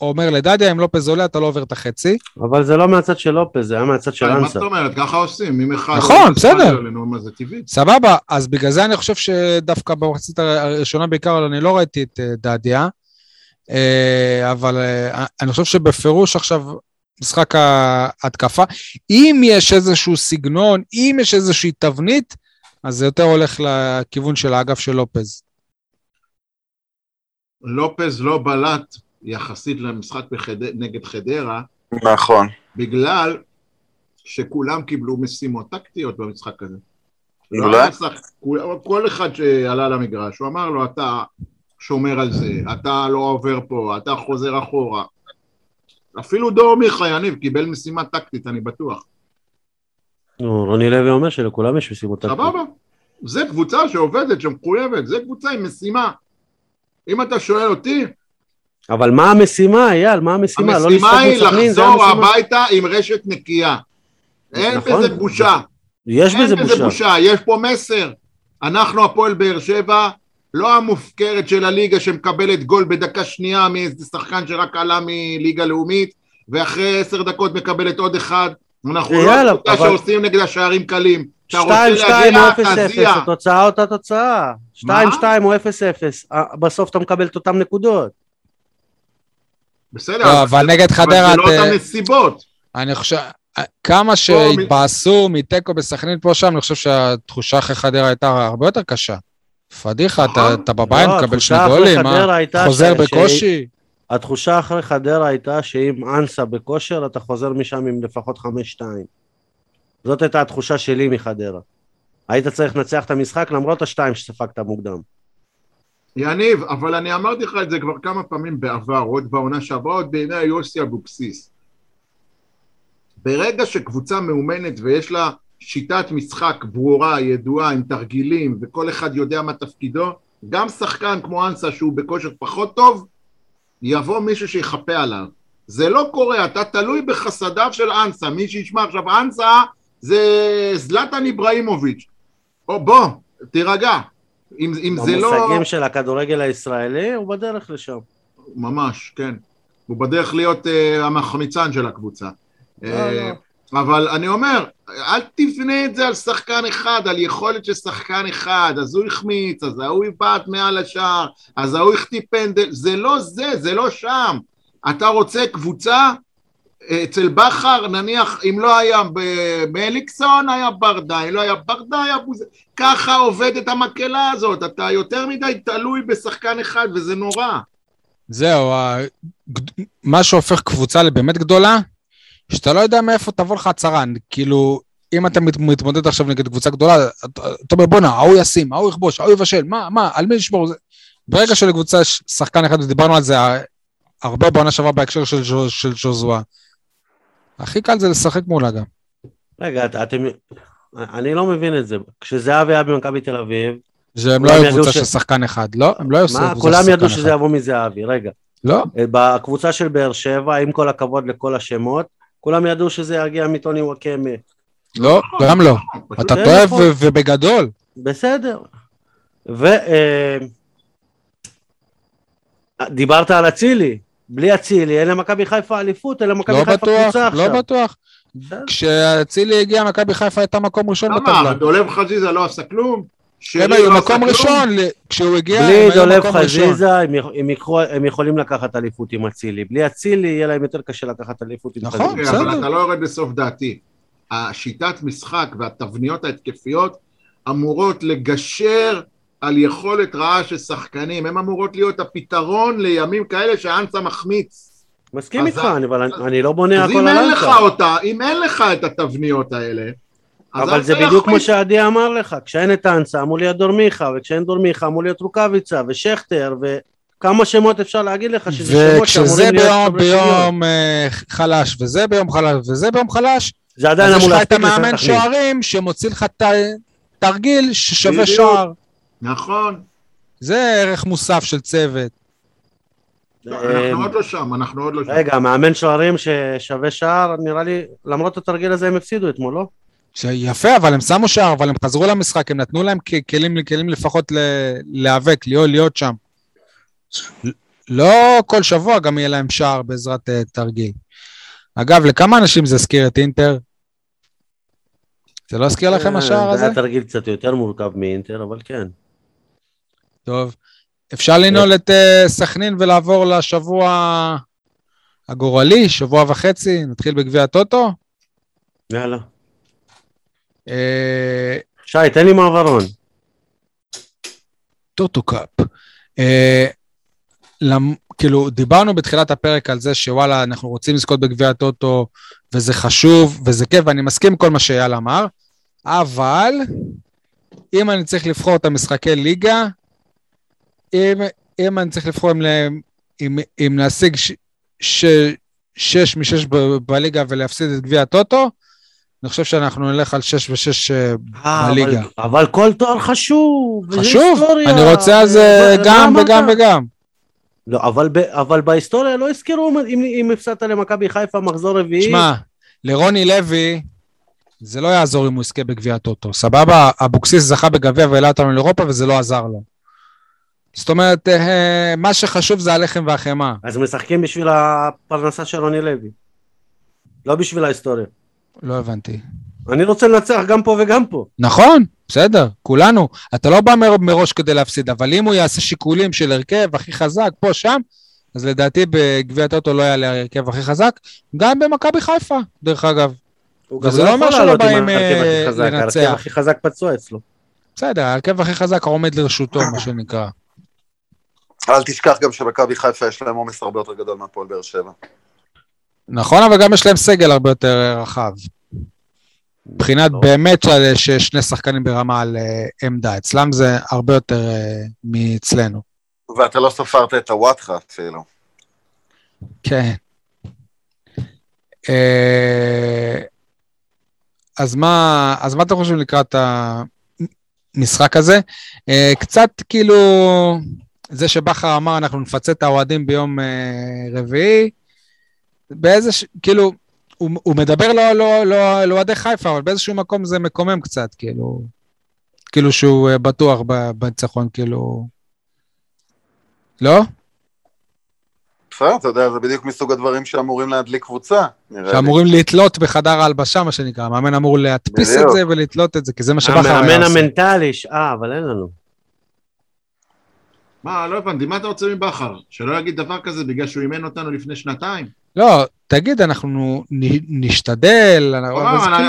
אומר לדדיה, אם לופז עולה, אתה לא עובר את החצי. אבל זה לא מהצד של לופז, זה היה מהצד של אנסה. מה זאת אומרת? ככה עושים, אם אחד... נכון, בסדר. סבבה, אז בגלל זה אני חושב שדווקא במחצית הראשונה בעיקר, אני לא ראיתי את דדיה, אבל אני חושב שבפירוש עכשיו, משחק ההתקפה, אם יש איזשהו סגנון, אם יש איזושהי תבנית, אז זה יותר הולך לכיוון של האגף של לופז. לופז לא בלט יחסית למשחק נגד חדרה. נכון. בגלל שכולם קיבלו משימות טקטיות במשחק הזה. אולי? כל אחד שעלה למגרש, הוא אמר לו, אתה שומר על זה, אתה לא עובר פה, אתה חוזר אחורה. אפילו דור מיכה יניב קיבל משימה טקטית, אני בטוח. רוני לוי אומר שלכולם יש משימות טקטיות. סבבה. זה קבוצה שעובדת, שמחויבת, זה קבוצה עם משימה. אם אתה שואל אותי, אבל מה המשימה, אייל? מה המשימה? המשימה היא לחזור הביתה עם רשת נקייה. אין בזה בושה. יש בזה בושה. יש פה מסר. אנחנו הפועל באר שבע, לא המופקרת של הליגה שמקבלת גול בדקה שנייה מאיזה שחקן שרק עלה מליגה לאומית, ואחרי 10 דקות מקבלת עוד אחד. אנחנו לא קבוצה שעושים נגד השערים קלים. 2-2 או 0-0, התוצאה אותה תוצאה. 2-2 או 0-0. בסוף אתה מקבל את אותם נקודות. בסדר, אבל נגד חדרה, אני חושב, כמה שהתבאסו מטקו בסכנין פה שם, אני חושב שהתחושה אחרי חדרה הייתה הרבה יותר קשה. פדיחה, אתה בביים, מקבל 2 גולים, חוזר בקושי. התחושה אחרי חדרה הייתה שאם אנסה בכושר, אתה חוזר משם עם לפחות 5-2. זאת הייתה התחושה שלי מחדרה. היית צריך לנצח את המשחק, למרות 2 שספגת מוקדם. יניב, אבל אני אמרתי לך את זה כבר כמה פעמים בעבר, עוד בעונה שעברה, עוד בעיני יוסי אבוקסיס. ברגע שקבוצה מאומנת ויש לה שיטת משחק ברורה, ידועה, עם תרגילים, וכל אחד יודע מה תפקידו, גם שחקן כמו אנסה שהוא בכושר פחות טוב, יבוא מישהו שיחפה עליו. זה לא קורה, אתה תלוי בחסדיו של אנסה, מי שישמע עכשיו אנסה זה זלטן איברהימוביץ'. בוא, תירגע. אם זה לא... המושגים של הכדורגל הישראלי הוא בדרך לשם. ממש, כן. הוא בדרך להיות המחמיצן של הקבוצה. אבל אני אומר, אל תבנה את זה על שחקן אחד, על יכולת של שחקן אחד, אז הוא החמיץ, אז הוא יבט מעל השער, אז הוא החטיא פנדל, זה לא זה, זה לא שם. אתה רוצה קבוצה, אצל בחר, נניח, אם לא היה באליקסון, היה ברדה, אם לא היה ברדה, היה בוז... ככה עובדת המקלה הזאת, אתה יותר מדי תלוי בשחקן אחד, וזה נורא. זהו, מה שהופך קבוצה לבאמת גדולה, שאתה לא יודע מאיפה תבוא לך הצרן, כאילו, אם אתה מתמודד עכשיו נגד קבוצה גדולה, אתה אומר בונה, ההוא ישים, ההוא יכבוש, ההוא יבשל, מה, על מי לשמור? זה... ברגע של קבוצה שחקן אחד, ודיברנו על זה הרבה בעונה שווה בהקשר של ז'וזואה, הכי קל זה לשחק מולה גם. רגע, אני לא מבין את זה, כשזהב היה במכבי תל אביב, שהם לא היו קבוצה של שחקן אחד, לא? הם לא היו קבוצה של שחקן אחד. כולם ידעו שזה יבוא מזהבי, רגע. לא? בקבוצה של באר שבע, עם כל הכבוד לכל השמות, כולם ידעו שזה יגיע מטוני וואקמה. לא, גם לא. אתה טועה ובגדול. בסדר. דיברת על הצילי. בלי הצילי, אין למכבי חיפה אליפות, אין למכבי חיפה קבוצה עכשיו. לא בטוח. כשהצילי הגיע, מכבי חיפה הייתה מקום ראשון בטבלה. למה? דולב חזיזה לא עשה כלום? הם היו מקום ראשון, כשהוא הגיע, בלי דולב חזיזה, הם יכולים לקחת אליפות עם הצילי. בלי הצילי, יהיה להם יותר קשה לקחת אליפות עם חזיזה. נכון, בסדר. אבל אתה לא יורד לסוף דעתי. השיטת משחק והתבניות ההתקפיות אמורות לגשר על יכולת רעה של שחקנים, הן אמורות להיות הפתרון לימים כאלה שהאנסה מחמיץ. מסכים איתך, אבל אני לא בונה הכל על האנסה. אז אם אין לך אותה, אם אין לך את התבניות האלה, אבל זה בדיוק כמו שעדי אמר לך, כשאין את האנסה, אמור להיות דורמיכה, וכשאין דורמיכה, אמור להיות רוקביצה, ושכטר, וכמה שמות אפשר להגיד לך, שזה שמות שאמורים להיות... וכשזה ביום חלש, וזה ביום חלש, וזה ביום חלש, זה עדיין אמור להספיק לשחקנים. נכון. זה ערך מוסף של צוות. אנחנו עוד לא שם, אנחנו עוד לא שם. רגע, מאמן שוערים ששווה שער, נראה לי, למרות התרגיל הזה הם הפסידו אתמול, לא? יפה, אבל הם שמו שער, אבל הם חזרו למשחק, הם נתנו להם כלים לפחות להיאבק, להיות שם. לא כל שבוע גם יהיה להם שער בעזרת תרגיל. אגב, לכמה אנשים זה הזכיר את אינטר? זה לא הזכיר לכם השער הזה? זה היה תרגיל קצת יותר מורכב מאינטר, אבל כן. טוב, אפשר לנעול את סכנין ולעבור לשבוע הגורלי, שבוע וחצי, נתחיל בגביע הטוטו? יאללה. שי, תן לי מעברון. טוטו קאפ. כאילו, דיברנו בתחילת הפרק על זה שוואלה, אנחנו רוצים לזכות בגביע הטוטו, וזה חשוב, וזה כיף, ואני מסכים כל מה שאייל אמר, אבל אם אני צריך לבחור את המשחקי ליגה, אם אני צריך לבחור אם להשיג 6 מ-6 בליגה ולהפסיד את גביע הטוטו, אני חושב שאנחנו נלך על 6 ו-6 בליגה. אבל כל תואר חשוב. חשוב, אני רוצה אז גם וגם וגם. לא, אבל בהיסטוריה לא הזכירו אם הפסדת למכבי חיפה מחזור רביעי. תשמע, לרוני לוי זה לא יעזור אם הוא יזכה בגביע הטוטו. סבבה, אבוקסיס זכה בגביע והעלה אותנו לאירופה וזה לא עזר לו. זאת אומרת, מה שחשוב זה הלחם והחמה. אז משחקים בשביל הפרנסה של רוני לוי. לא בשביל ההיסטוריה. לא הבנתי. אני רוצה לנצח גם פה וגם פה. נכון, בסדר, כולנו. אתה לא בא מראש כדי להפסיד, אבל אם הוא יעשה שיקולים של הרכב הכי חזק, פה, שם, אז לדעתי בגביע הטוטו לא יעלה הרכב הכי חזק, גם במכבי חיפה, דרך אגב. וזה לא אומר שלא באים לנצח. הרכב הכי חזק פצוע אצלו. בסדר, הרכב הכי חזק עומד לרשותו, מה שנקרא. אל תשכח גם שמכבי חיפה יש להם עומס הרבה יותר גדול מהפועל באר שבע. נכון, אבל גם יש להם סגל הרבה יותר רחב. מבחינת באמת ששני שחקנים ברמה על עמדה, אצלם זה הרבה יותר מאצלנו. ואתה לא ספרת את הוואטחה אפילו. כן. אז מה אתם חושבים לקראת המשחק הזה? קצת כאילו, זה שבחר אמר אנחנו נפצה את האוהדים ביום רביעי, באיזה, כאילו, הוא מדבר לא על אוהדי חיפה, אבל באיזשהו מקום זה מקומם קצת, כאילו. כאילו שהוא בטוח בניצחון, כאילו... לא? בסדר, אתה יודע, זה בדיוק מסוג הדברים שאמורים להדליק קבוצה. שאמורים להתלות בחדר ההלבשה, מה שנקרא. מאמן אמור להדפיס את זה ולהתלות את זה, כי זה מה שבחר היה עושה. המאמן המנטלי, אבל אין לנו. מה, לא הבנתי, מה אתה רוצה מבחר? שלא יגיד דבר כזה בגלל שהוא אימן אותנו לפני שנתיים? לא, תגיד, אנחנו נשתדל.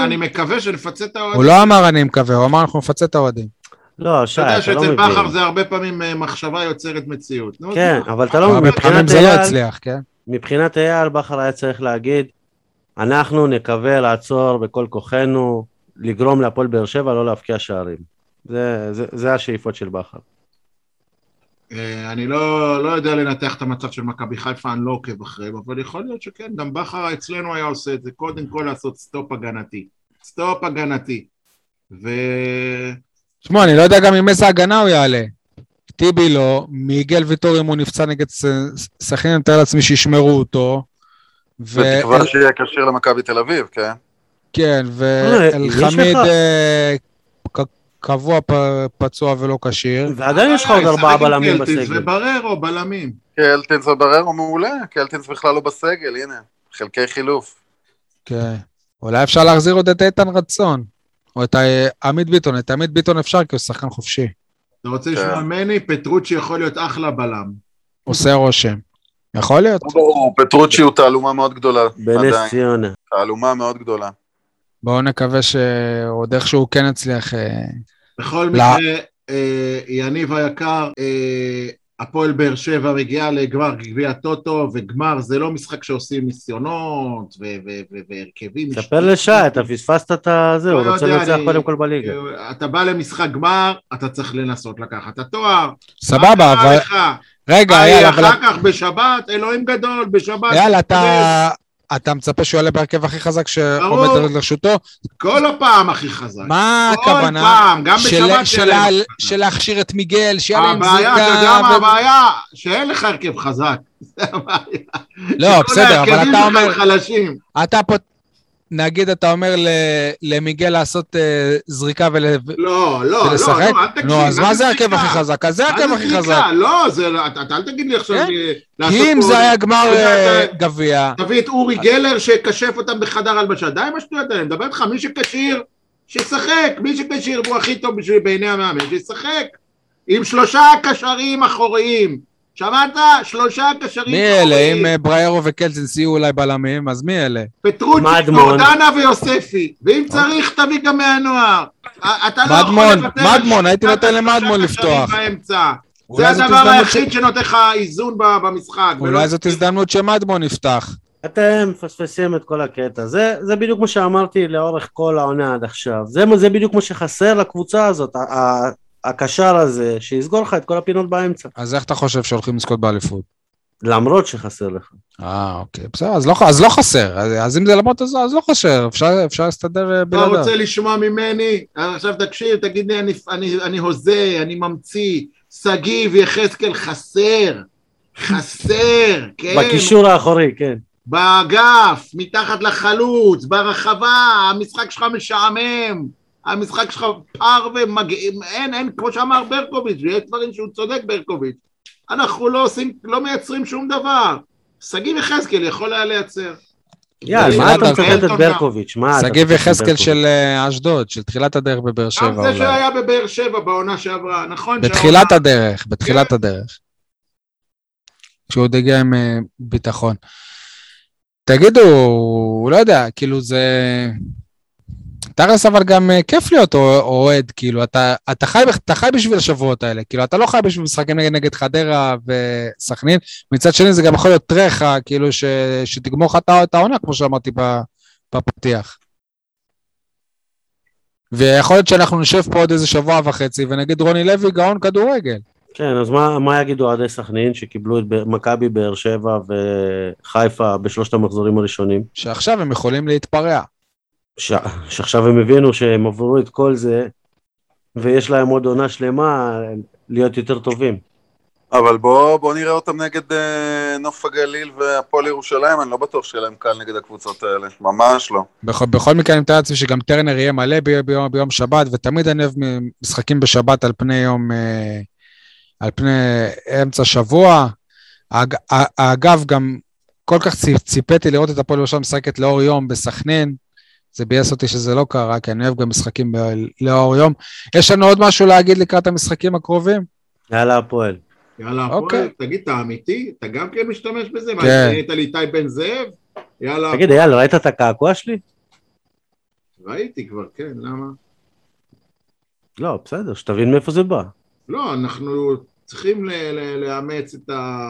אני מקווה שנפצה את האוהדים. הוא לא אמר אני מקווה, הוא אמר אנחנו נפצה את האוהדים. לא, שי, אתה לא מבין. אתה יודע שאצל בחר זה הרבה פעמים מחשבה יוצרת מציאות. כן, אבל אתה לא מבין. פעמים זה לא הצליח, כן? מבחינת אייל, בחר היה צריך להגיד, אנחנו נקווה לעצור בכל כוחנו, לגרום להפועל באר שבע, לא להפקיע שערים. זה השאיפות של בחר. אני לא יודע לנתח את המצב של מכבי חיפה, אני לא עוקב אחריהם, אבל יכול להיות שכן, גם בחר אצלנו היה עושה את זה, קודם כל לעשות סטופ הגנתי. סטופ הגנתי. שמוע, אני לא יודע גם עם איזה הגנה הוא יעלה. טיבי לא, מיגל ויטור אם הוא נפצע נגד סכנין, אני תאר לעצמי שישמרו אותו. בתקווה שיהיה קשר למכבי תל אביב, כן? כן, ואלחמיד קבוע פצוע ולא קשיר. ועדיין יש לך עוד 4 בלמים בסגל. קלטינס ובררו בלמים. קלטינס ובררו מעולה, קלטינס בכלל לא בסגל, הנה, חלקי חילוף. כן, אולי אפשר להחזיר עוד את איתן רצון. או את עמית ביטון, את עמית ביטון אפשר כי הוא שחקן חופשי. אתה רוצה לשמוע מני, פטרוצ'י יכול להיות אחלה בלם. עושה רושם. יכול להיות. פטרוצ'י הוא תעלומה מאוד גדולה. בנס ציונה. תעלומה מאוד גדולה. בואו נקווה שעוד איכשהו כן הצליח. בכל מקרה, יניב היקר, הפועל באר שבע מגיעה לגמר גביע טוטו, וגמר זה לא משחק שעושים ניסיונות והרכבים. ספר לשעה, אתה פספסת את זה, הוא רוצה לנצח קודם כל בליגה. אתה בא למשחק גמר, אתה צריך לנסות לקחת התואר. סבבה, אבל... רגע, יאללה. אחר כך בשבת, אלוהים גדול, בשבת... יאללה, אתה מצפה שהוא יעלה בהרכב הכי חזק שעומד לרשותו? כל הפעם הכי חזק. מה הכוונה? של להכשיר את מיגל, שיהיה להם זיקה. הבעיה, אתה יודע מה הבעיה? שאין לך הרכב חזק. זה הבעיה. לא, בסדר, אבל אתה אומר... אתה פה, נגיד, אתה אומר למיגל לעשות זריקה ולשחק? לא, אל תקשיב. נו, אז מה זה הרכב הכי חזק? אז זה הרכב הכי חזק. לא, אתה אל תגיד לי עכשיו... כי אם זה היה גמר גביע. תביא את אורי גלר שיקשף אותם בחדר הלבשה. די מה שטויות האלה, מדבר לך, מי שקשיר, שישחק. מי שקשיר הוא הכי טוב בשביל בעיני המאמן, שישחק. עם 3 קשרים אחוריים. שמעת? 3 קשרים אחוריים. מי אלה? אם בריירו וקלטינס יהיו אולי בלמים, אז מי אלה? פטרוצ'י, מורדנה ויוספי. ואם צריך, תביא גם מהנוער. מדמון, הייתי נותן למדמון לפתוח. זה הדבר היחיד שנותן לך איזון במשחק. אולי זאת הזדמנות שמדמון נפתח. אתם פספסים את כל הקטע. זה בדיוק כמו שאמרתי לאורך כל העונה עד עכשיו. זה בדיוק כמו שחסר לקבוצה הזאת, הקשר הזה, שיסגור לך את כל הפינות באמצע. אז איך אתה חושב שהולכים לזכות באליפות? למרות שחסר לך. אוקיי, בסדר, אז לא חסר. אז אם זה למרות, אז לא חסר. אפשר להסתדר בלעדיו. אתה רוצה לשמוע ממני? עכשיו תקשיב, תגיד לי, אני הוזה, אני ממציא. סגיב יחזקאל חסר, כן. בקישור האחורי, כן. באגף, מתחת לחלוץ, ברחבה, המשחק שלך משעמם, המשחק שלך פר ומגעים, אין, כמו שאמר ברקוביץ', יש דברים שהוא צודק ברקוביץ', אנחנו לא מייצרים שום דבר, סגיב יחזקאל יכול היה לייצר. יאללה, מה אתה מצטט את ברקוביץ'? סגיב יחזקאל של אשדוד, של תחילת הדרך בבאר שבע. גם זה שהיה בבאר שבע בעונה שעברה, נכון? בתחילת הדרך. כשהוא הגיע עם ביטחון. תגידו, הוא לא יודע, כאילו זה... תרס אבל גם כיף להיות אוהד, כאילו, אתה חי בשביל השבועות האלה, כאילו, אתה לא חי בשביל משחקים נגד חדרה וסכנין, מצד שני זה גם יכול להיות טרחה, כאילו, שתגמור את העונה, כמו שאמרתי בפתיח. ויכול להיות שאנחנו נשב פה עוד איזה שבוע וחצי, ונגיד רוני לוי גאון כדורגל. כן, אז מה יגידו אוהדי סכנין שקיבלו את מכבי באר שבע וחיפה בשלושת המחזורים הראשונים? שעכשיו הם יכולים להתפרע. שעכשיו הם הבינו שהם עברו את כל זה, ויש להם עוד עונה שלמה להיות יותר טובים. אבל בוא נראה אותם נגד נוף הגליל והפועל ירושלים, אני לא בטוח שיהיה להם קל נגד הקבוצות האלה, ממש לא. בכל מקרה אני מתאר לעצמי שגם טרנר יהיה מלא ביום שבת, ותמיד אני אוהב משחקים בשבת על פני אמצע שבוע. אגב, גם כל כך ציפיתי לראות את הפועל ירושלים משחקת לאור יום בסכנין, זה בייס אותי שזה לא קרה, כי אני אוהב גם משחקים לאור יום. יש לנו עוד משהו להגיד לקראת המשחקים הקרובים? יאללה הפועל. יאללה הפועל, תגיד, אתה אמיתי? אתה גם כן משתמש בזה? מה, נהיית לי איתי בן זאב? יאללה. תגיד, יאללה, ראית את הקעקוע שלי? ראיתי כבר, כן, למה? לא, בסדר, שתבין מאיפה זה בא. לא, אנחנו צריכים לאמץ את ה...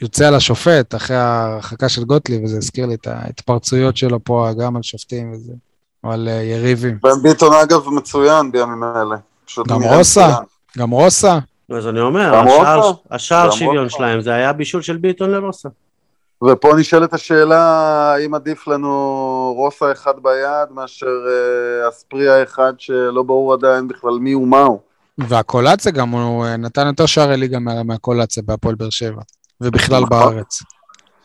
יוצא על השופט אחרי ההרחקה של גוטלי, וזה הזכיר לי את ההתפרצויות שלו פה, גם על שופטים וזה, על יריבים. בן ביטון אגב מצוין בימים האלה. גם רוסה, גם רוסה. אז אני אומר, השער שוויון שלהם, זה היה בישול של ביטון לרוסה. ופה נשאלת השאלה, האם עדיף לנו רוסה אחד ביד, מאשר אספריה אחד שלא ברור עדיין בכלל מי ומהו. והקולציה גם, הוא נתן יותר שער ליגה מהקולציה בהפועל באר שבע, ובכלל בארץ.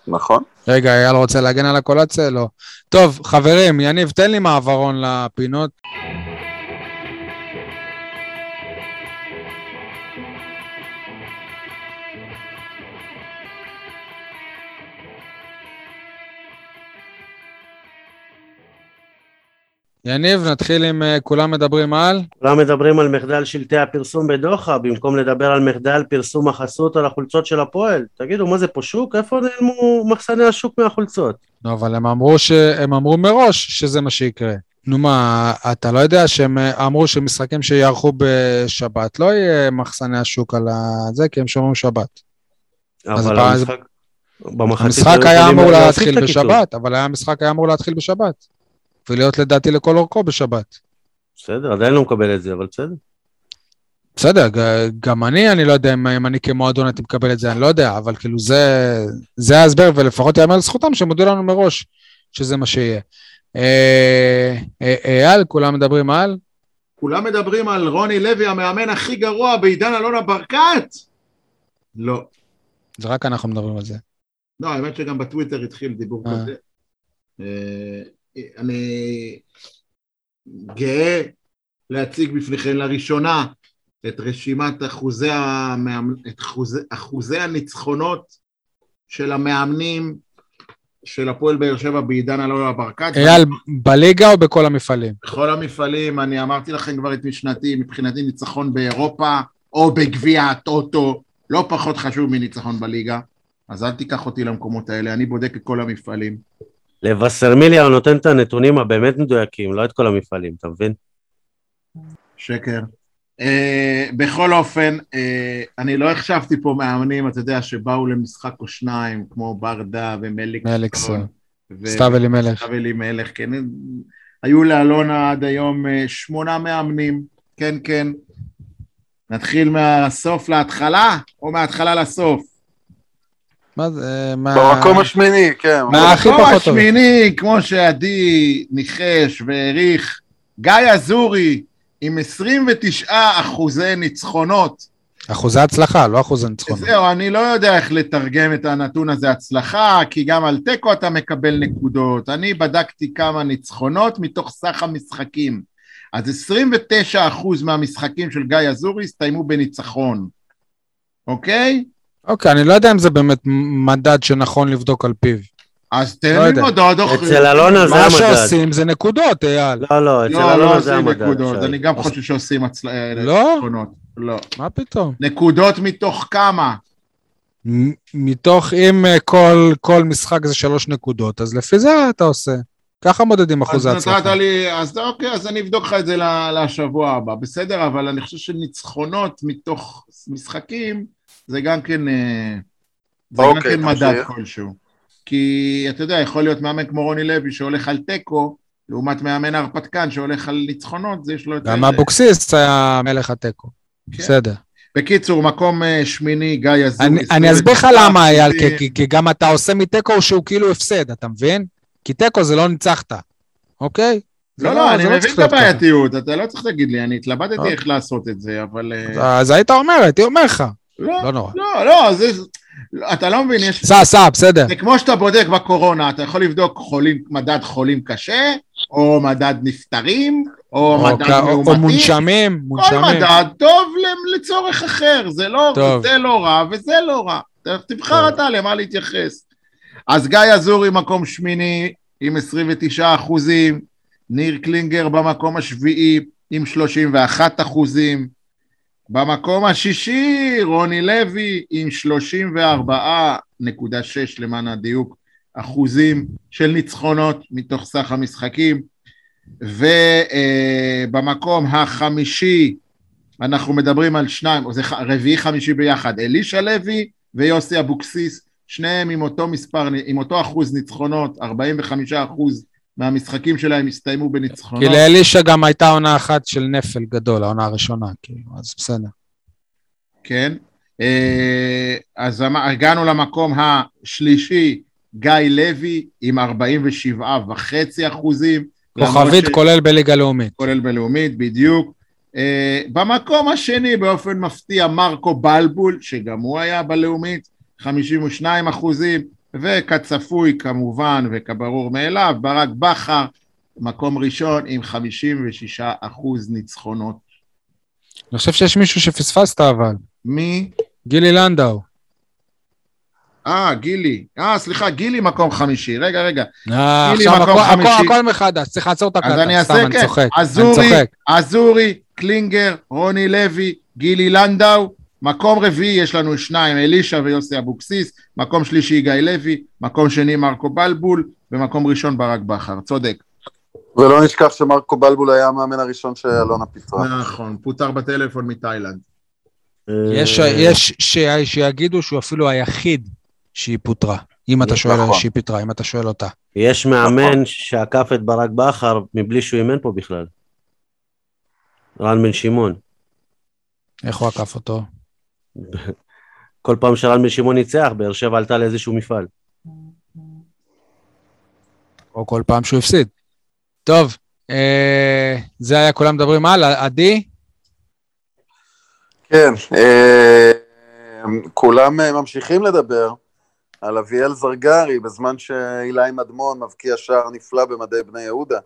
נכון. רגע, יאללה רוצה להגן על הקולציה? לא. טוב, חברים, יניב, תן לי מעברון לפינות. יניב, נתחיל עם כולם מדברים על? כולם מדברים על מחדל שלטי הפרסום בדוחה, במקום לדבר על מחדל פרסום החסות על החולצות של הפועל. תגידו, מה זה פה שוק? איפה נעלמו מחסני השוק מהחולצות? לא, אבל הם אמרו מראש שזה מה שיקרה. נו מה, אתה לא יודע שהם אמרו שמשחקים שיערכו בשבת, לא יהיה מחסני השוק על זה, כי הם שומרים שבת. אבל המשחק היה אמור להתחיל בשבת, אבל המשחק היה אמור להתחיל בשבת. ולהיות לדעתי לכל אורכו בשבת. בסדר, עדיין לא מקבל את זה, אבל בסדר. בסדר, גם אני לא יודע אם אני כמועדון הייתי מקבל את זה, אני לא יודע, אבל כאילו זה ההסבר, ולפחות יאמר לזכותם שמודו לנו מראש שזה מה שיהיה. אייל, כולם מדברים על? כולם מדברים על רוני לוי, המאמן הכי גרוע בעידן אלונה ברקת? לא. זה רק אנחנו מדברים על זה. לא, האמת שגם בטוויטר התחיל דיבור כזה. אני גאה להציג בפניכם לראשונה את רשימת אחוזי הניצחונות של המאמנים של הפועל באר שבע בעידן אלונה ברקת. אייל, בליגה או בכל המפעלים? בכל המפעלים, אני אמרתי לכם כבר את משנתי, מבחינתי ניצחון באירופה או בגביע הטוטו, לא פחות חשוב מניצחון בליגה, אז אל תיקח אותי למקומות האלה, אני בודק את כל המפעלים. לבשרמיליה הוא נותן את הנתונים הבאמת מדויקים, לא את כל המפעלים, אתה מבין? שקר. בכל אופן, אני לא החשבתי פה מאמנים, אתה יודע, שבאו למשחק או שניים, כמו ברדה ומליקסון. סתיו אלימלך. סתיו אלימלך, כן. היו לאלונה עד היום 8 מאמנים, כן, כן. נתחיל מהסוף להתחלה, או מההתחלה לסוף? מה זה, מה... במקום השמיני, כן. במקום השמיני, כמו שעדי ניחש והעריך, גיא אזורי עם 29% ניצחונות. אחוזי הצלחה, לא אחוזי ניצחונות. זהו, אני לא יודע איך לתרגם את הנתון הזה הצלחה, כי גם על טקו אתה מקבל נקודות. אני בדקתי כמה ניצחונות מתוך סך המשחקים. אז 29% מהמשחקים של גיא אזורי הסתיימו בניצחון. אוקיי? אוקיי, אני לא יודע אם זה באמת מדד שנכון לבדוק על פיו. אז תן לי מדד. אצל אלונה זה המדד. מה שעושים זה נקודות, אייל. לא, אצל אלונה זה המדד. אני גם חושב שעושים נקודות. לא? מה פתאום? נקודות מתוך כמה? מתוך, אם כל משחק זה 3 נקודות, אז לפי זה אתה עושה. ככה מודדים אחוזי הצלחה. אז אוקיי, אז אני אבדוק לך את זה לשבוע הבא. בסדר, אבל אני חושב שניצחונות מתוך משחקים, זה גם כן זה גם כן מדד כלשהו. כי אתה יודע, יכול להיות מאמן כמו רוני לוי שהולך על טקו, לעומת מאמן הרפתקן שהולך על ניצחונות, זה יש לו את זה. גם אבוקסיס היה מלך הטקו, בסדר. בקיצור, מקום שמיני, גיא יזו. אני אסביר לך למה, אייל, כי גם אתה עושה מטקו שהוא כאילו הפסד, אתה מבין? כי טקו זה לא ניצחת, אוקיי? לא, לא, אני מבין את הבעייתיות, אתה לא צריך להגיד לי, אני התלבטתי איך לעשות את זה, אבל... אז היית אומר, הייתי אומר לך. לא, לא, לא, זה... אתה לא מבין, יש... סע, בסדר. זה כמו שאתה בודק בקורונה, אתה יכול לבדוק מדד חולים קשה, או מדד נפטרים, או מדד מאומתים. או מונשמים, מונשמים. כל מדד טוב לצורך אחר, זה לא רע וזה לא רע. תבחר אתה למה להתייחס. אז גיא עזורי מקום שמיני, עם 29%, ניר קלינגר במקום השביעי, עם 31%, במקום השישי, רוני לוי עם 34.6 למען הדיוק אחוזים של ניצחונות מתוך סך המשחקים, ובמקום החמישי, אנחנו מדברים על שניים, זה רביעי חמישי ביחד, אלישע לוי ויוסי אבוקסיס, שניהם עם אותו מספר, עם אותו אחוז ניצחונות, 45% מהמשחקים שלהם הסתיימו בניצחונות. כי לאלישה גם הייתה עונה אחת של נפל גדול, העונה הראשונה, אז בסדר. כן, אז הגענו למקום השלישי, גיא לוי עם 47.5%. כוכבית כולל בליגה לאומית. כולל בלאומית, בדיוק. במקום השני באופן מפתיע, מרקו בלבול, שגם הוא היה בלאומית, 52%. וכצפוי כמובן וכברור מאליו, ברק בחר, מקום ראשון עם 56% ניצחונות. אני חושב שיש מישהו שפספסת אבל. מי? גילי לנדאו. גילי. סליחה, גילי מקום חמישי. רגע. גילי מקום חמישי. הכל מחדש, צריך לעצור את הקטע. אז אני אעשה כן. עזורי, קלינגר, רוני לוי, גילי לנדאו. מקום רביעי יש לנו שניים, אלישע ויוסי אבוקסיס, מקום שלישי גיא לוי, מקום שני מרקו בלבול, ומקום ראשון ברק בחר, צודק. ולא נשכח שמרקו בלבול היה המאמן הראשון שאלונה פיטרה. נכון, פוטר בטלפון מתאילנד. יש שיגידו שהוא אפילו היחיד שהיא פוטרה, אם אתה שואל שהיא פיטרה, אם אתה שואל אותה. יש מאמן שעקף את ברק בחר מבלי שהוא יאמן פה בכלל. רן בן שמעון. איך הוא עקף אותו? כל פעם שרן בן שמעון ניצח, באר שבע עלתה לאיזשהו מפעל. או כל פעם שהוא הפסיד. טוב, זה היה כולם מדברים על, עדי? כן, כולם ממשיכים לדבר על אביאל זרגרי, בזמן שאילי מדמון מבקיע שער נפלא במדי בני יהודה.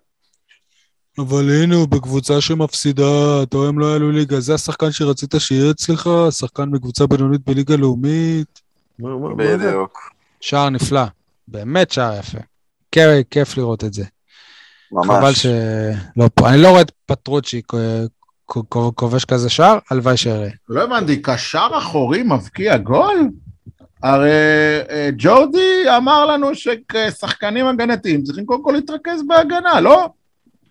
אבל הנה הוא בקבוצה שמפסידה, תואם לא היה לו ליגה, זה השחקן שרצית שיהיה אצלך, השחקן בקבוצה בינונית בליגה לאומית. בדיוק. שער נפלא, באמת שער יפה. קרי, כיף לראות את זה. ממש. חבל אני לא רואה את פטרוצ'י כובש כזה שער, הלוואי שערי. לא הבנתי, קשר אחורי מבקיע גול? הרי ג'ורדי אמר לנו ששחקנים הגנתיים צריכים קודם כל להתרכז בהגנה, לא?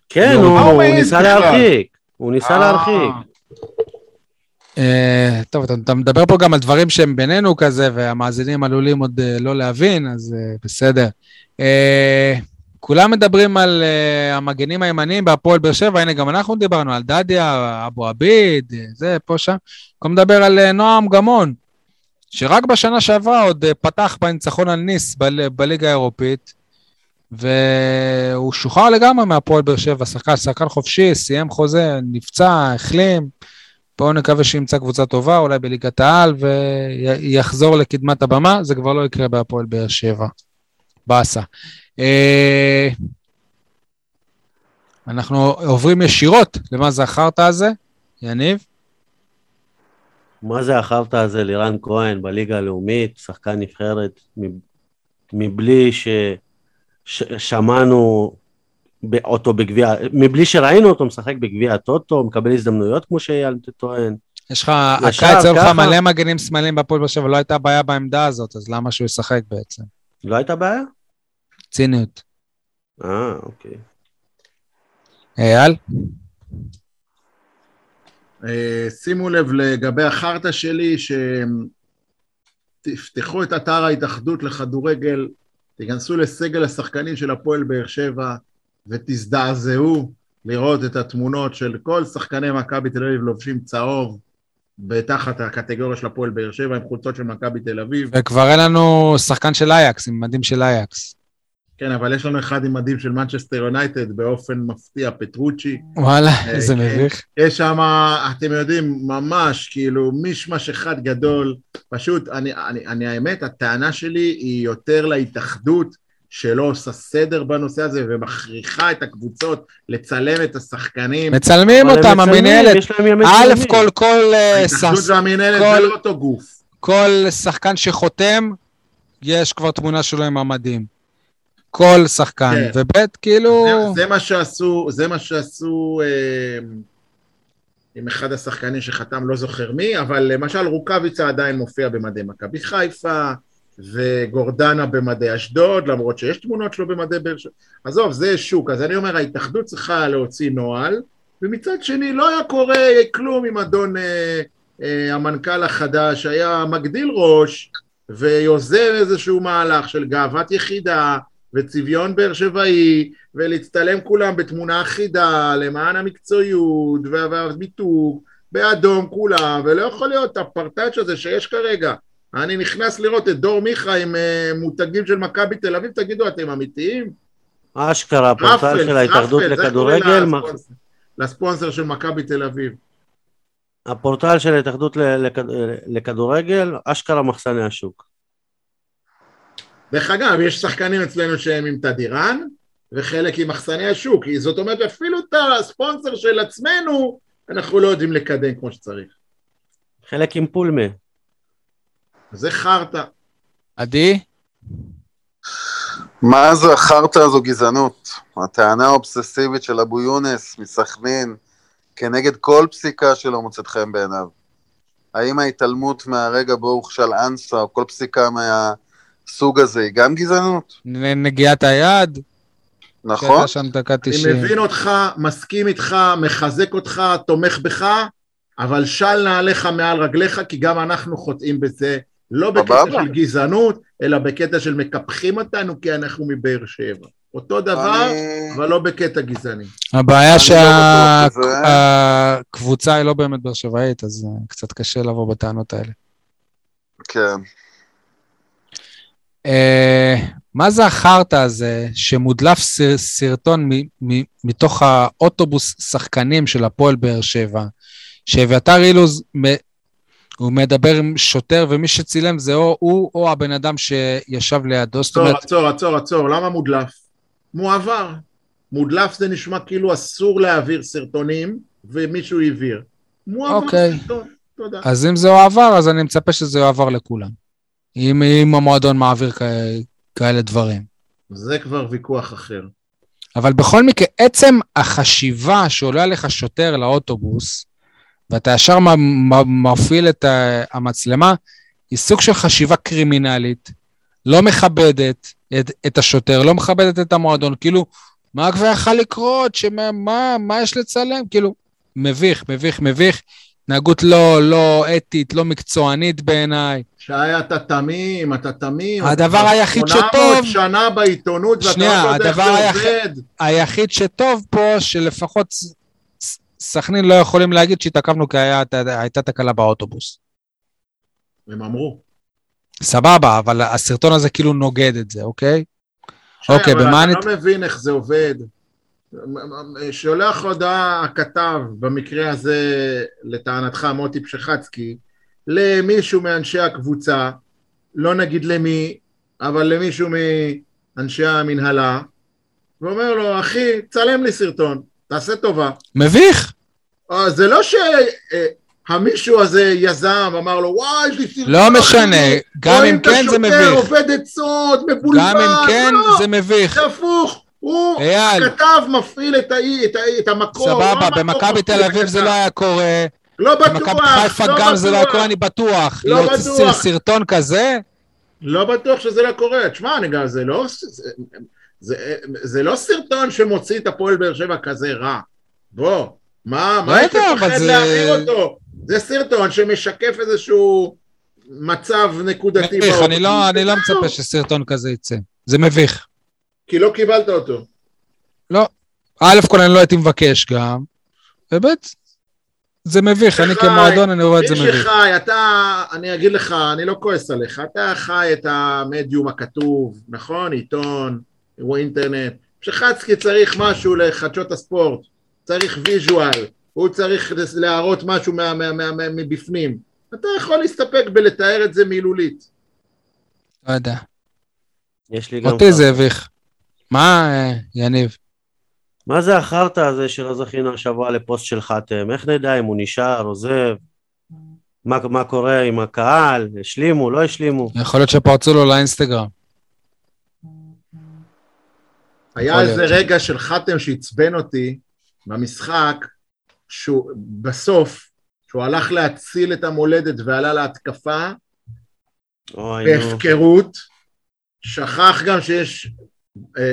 כן, הוא ניסה להרחיק, טוב, אתה מדבר פה גם על דברים שהם בינינו כזה, והמאזינים עלולים עוד לא להבין, אז בסדר. כולם מדברים על המגנים הימניים בהפועל באר שבע, הנה גם אנחנו דיברנו על דדיה, אבו עביד, זה פה שם. כולם מדבר על נועם גמון, שרק בשנה שעברה עוד פתח בניצחון על ניס בליגה האירופית, והוא שוחרר לגמרי מהפועל באר שבע, שחקן חופשי, סיים חוזה, נפצע, החלים, בואו נקווה שימצא קבוצה טובה, אולי בליגת העל, ויחזור לקדמת הבמה, זה כבר לא יקרה בהפועל באר שבע, באסה. אנחנו עוברים ישירות למה זה החרטא הזה, יניב? מה זה החרטא הזה? לירן כהן בליגה הלאומית, שחקן נבחרת, מבלי שמענו אותו בגביע, מבלי שראינו אותו משחק בגביע הטוטו, מקבל הזדמנויות כמו שאייל טוען. יש לך, הקיץ היו לך מלא מגנים שמאליים בפועל באר שבע, לא הייתה בעיה בעמדה הזאת, אז למה שהוא ישחק בעצם? לא הייתה בעיה? ציניות. אוקיי. אייל? שימו לב לגבי החרטא שלי, תפתחו את אתר ההתאחדות לכדורגל, תיכנסו לסגל השחקנים של הפועל באר שבע, ותזדעזעו לראות את התמונות של כל שחקני מכבי תל אביב לובשים צהוב, בתחת הקטגוריה של הפועל באר שבע, עם חולצות של מכבי תל אביב. וכבר אין לנו שחקן של אייקס, עם מדים של אייקס. כן, אבל יש לנו אחד עם מדים של מנצ'סטר יונייטד, באופן מפתיע, פטרוצ'י. וואלה, זה מביך. יש שם, אתם יודעים, ממש, כאילו, משמש אחד גדול, פשוט, אני האמת, הטענה שלי היא יותר להתאחדות, שלא עושה סדר בנושא הזה, ומכריחה את הקבוצות לצלם את השחקנים. מצלמים אותם, המנהלת. אלף כל שחקן שחותם, יש כבר תמונה שלו עם המדים. כל שחקן, כן. ובית כאילו... זה מה שעשו עם אחד השחקנים שחתם, לא זוכר מי, אבל למשל רוקביצה עדיין מופיע במדי מכבי חיפה, וגורדנה במדי אשדוד, למרות שיש תמונות שלו במדי באר שבע. עזוב, זה שוק, אז אני אומר, ההתאחדות צריכה להוציא נועל, ומצד שני לא היה קורה כלום עם אדון המנכ"ל החדש, היה מגדיל ראש, ויוזר איזשהו מהלך של גאוות יחידה, וצביון באר שבעי, ולהצטלם כולם בתמונה אחידה, למען המקצועיות, והמיתוג, באדום כולם, ולא יכול להיות הפרטאץ' הזה שיש כרגע. אני נכנס לראות את דור מיכה עם מותגים של מכבי תל אביב, תגידו, אתם אמיתיים? אשכרה, הפורטל של ההתאחדות לכדורגל. לספונסר של מכבי תל אביב. הפורטל של ההתאחדות לכדורגל, אשכרה מחסני השוק. דרך אגב, יש שחקנים אצלנו שהם עם תדירן, וחלק עם מחסני השוק. זאת אומרת, אפילו את הספונסר של עצמנו, אנחנו לא יודעים לקדם כמו שצריך. חלק עם פולמה. זה חרטה. עדי? מה זו החרטה? זו גזענות. הטענה האובססיבית של אבו יונס מסכנין, כנגד כל פסיקה שלא מוצאת חן בעיניו. האם ההתעלמות מהרגע בו הוכשל אנסה, או כל פסיקה מהסוג הזה, היא גם גזענות? נגיעת היד? נכון. אני מבין אותך, מסכים איתך, מחזק אותך, תומך בך, אבל של נעליך מעל רגליך, כי גם אנחנו חוטאים בזה, לא בקטע של גזענות, אלא בקטע של מקפחים אותנו, כי אנחנו מבאר שבע. אותו דבר, אבל לא בקטע גזעני. הבעיה שהקבוצה היא לא באמת באר שבעית, אז קצת קשה לבוא בטענות האלה. כן. מה זה החרטה הזה, שמודלף סרטון מתוך האוטובוס שחקנים של הפועל באר שבע, שאביתר אילוז הוא מדבר עם שוטר, ומי שצילם זה או הוא או הבן אדם שישב לידו. עצור, למה מודלף? מועבר. מודלף זה נשמע כאילו אסור להעביר סרטונים, ומישהו העביר. מועבר סרטון, תודה. אז אם זה עבר, אז אני מצפה שזה עבר לכולם. אם המועדון מעביר כאלה דברים. זה כבר ויכוח אחר. אבל בכל מקרה, עצם החשיבה שעולה לך שוטר לאוטובוס, ואתה ישר מפעיל את המצלמה, היא סוג של חשיבה קרימינלית, לא מכבדת את השוטר, לא מכבדת את המועדון, כאילו, מה כבר יכול לקרות, מה יש לצלם, כאילו, מביך, התנהגות לא אתית, לא מקצוענית בעיניי. שי, אתה תמים. הדבר היחיד שטוב... 800 שנה בעיתונות, שנייה, הדבר היחיד שטוב פה, שלפחות... סכנין לא יכולים להגיד שהתעכבנו כי הייתה תקלה באוטובוס. הם אמרו. סבבה, אבל הסרטון הזה כאילו נוגד את זה, אוקיי? אוקיי, במה אני... אני לא מבין איך זה עובד. שולח הודעה הכתב במקרה הזה, לטענתך מוטי פשחצקי, למישהו מאנשי הקבוצה, לא נגיד למי, אבל למישהו מאנשי המנהלה, ואומר לו, אחי, צלם לי סרטון. תעשה טובה. מביך. זה לא שהמישהו הזה יזם, אמר לו, וואי, יש לי סרטון. לא משנה, גם אם כן זה מביך. רואים את השוטר, עובד עצות, מבולבן. גם אם כן זה מביך. זה הפוך, הוא כתב, מפעיל את המקור. סבבה, במכבי תל אביב זה לא היה קורה. לא בטוח. במכבי חיפה גם זה לא היה קורה, אני בטוח. לא בטוח. סרטון כזה? לא בטוח שזה לא קורה. תשמע, אני גם, זה לא... זה לא סרטון שמוציא את הפועל באר שבע כזה רע. בוא, מה יש לך להעביר אותו? זה סרטון שמשקף איזשהו מצב נקודתי. מביך, אני לא מצפה שסרטון כזה יצא. זה מביך. כי לא קיבלת אותו. לא. א' כל אני לא הייתי מבקש גם. ובית, זה מביך. אני כמועדון, אני רואה את זה מביך. שחי, אתה, אני אגיד לך, אני לא כועס עליך. אתה חי את המדיום הכתוב, נכון? עיתון, הוא אינטרנט. שחצקי צריך משהו לחדשות הספורט. צריך ויז'ואל. הוא צריך להראות משהו מבפנים. אתה יכול להסתפק בלתאר את זה מילולית. לא יודע. יש לי גם... אותי זה אביך. מה, יניב? מה זה החרטא הזה שלא זכינו השבוע לפוסט של חתם? איך נדע אם הוא נשאר, עוזב? מה קורה עם הקהל? השלימו, לא השלימו? יכול להיות שפרצו לו לאינסטגרם. היה איזה רגע של חתם שהצבן אותי במשחק, שהוא בסוף, שהוא הלך להציל את המולדת ועלה להתקפה, בהפקרות, שכח גם שיש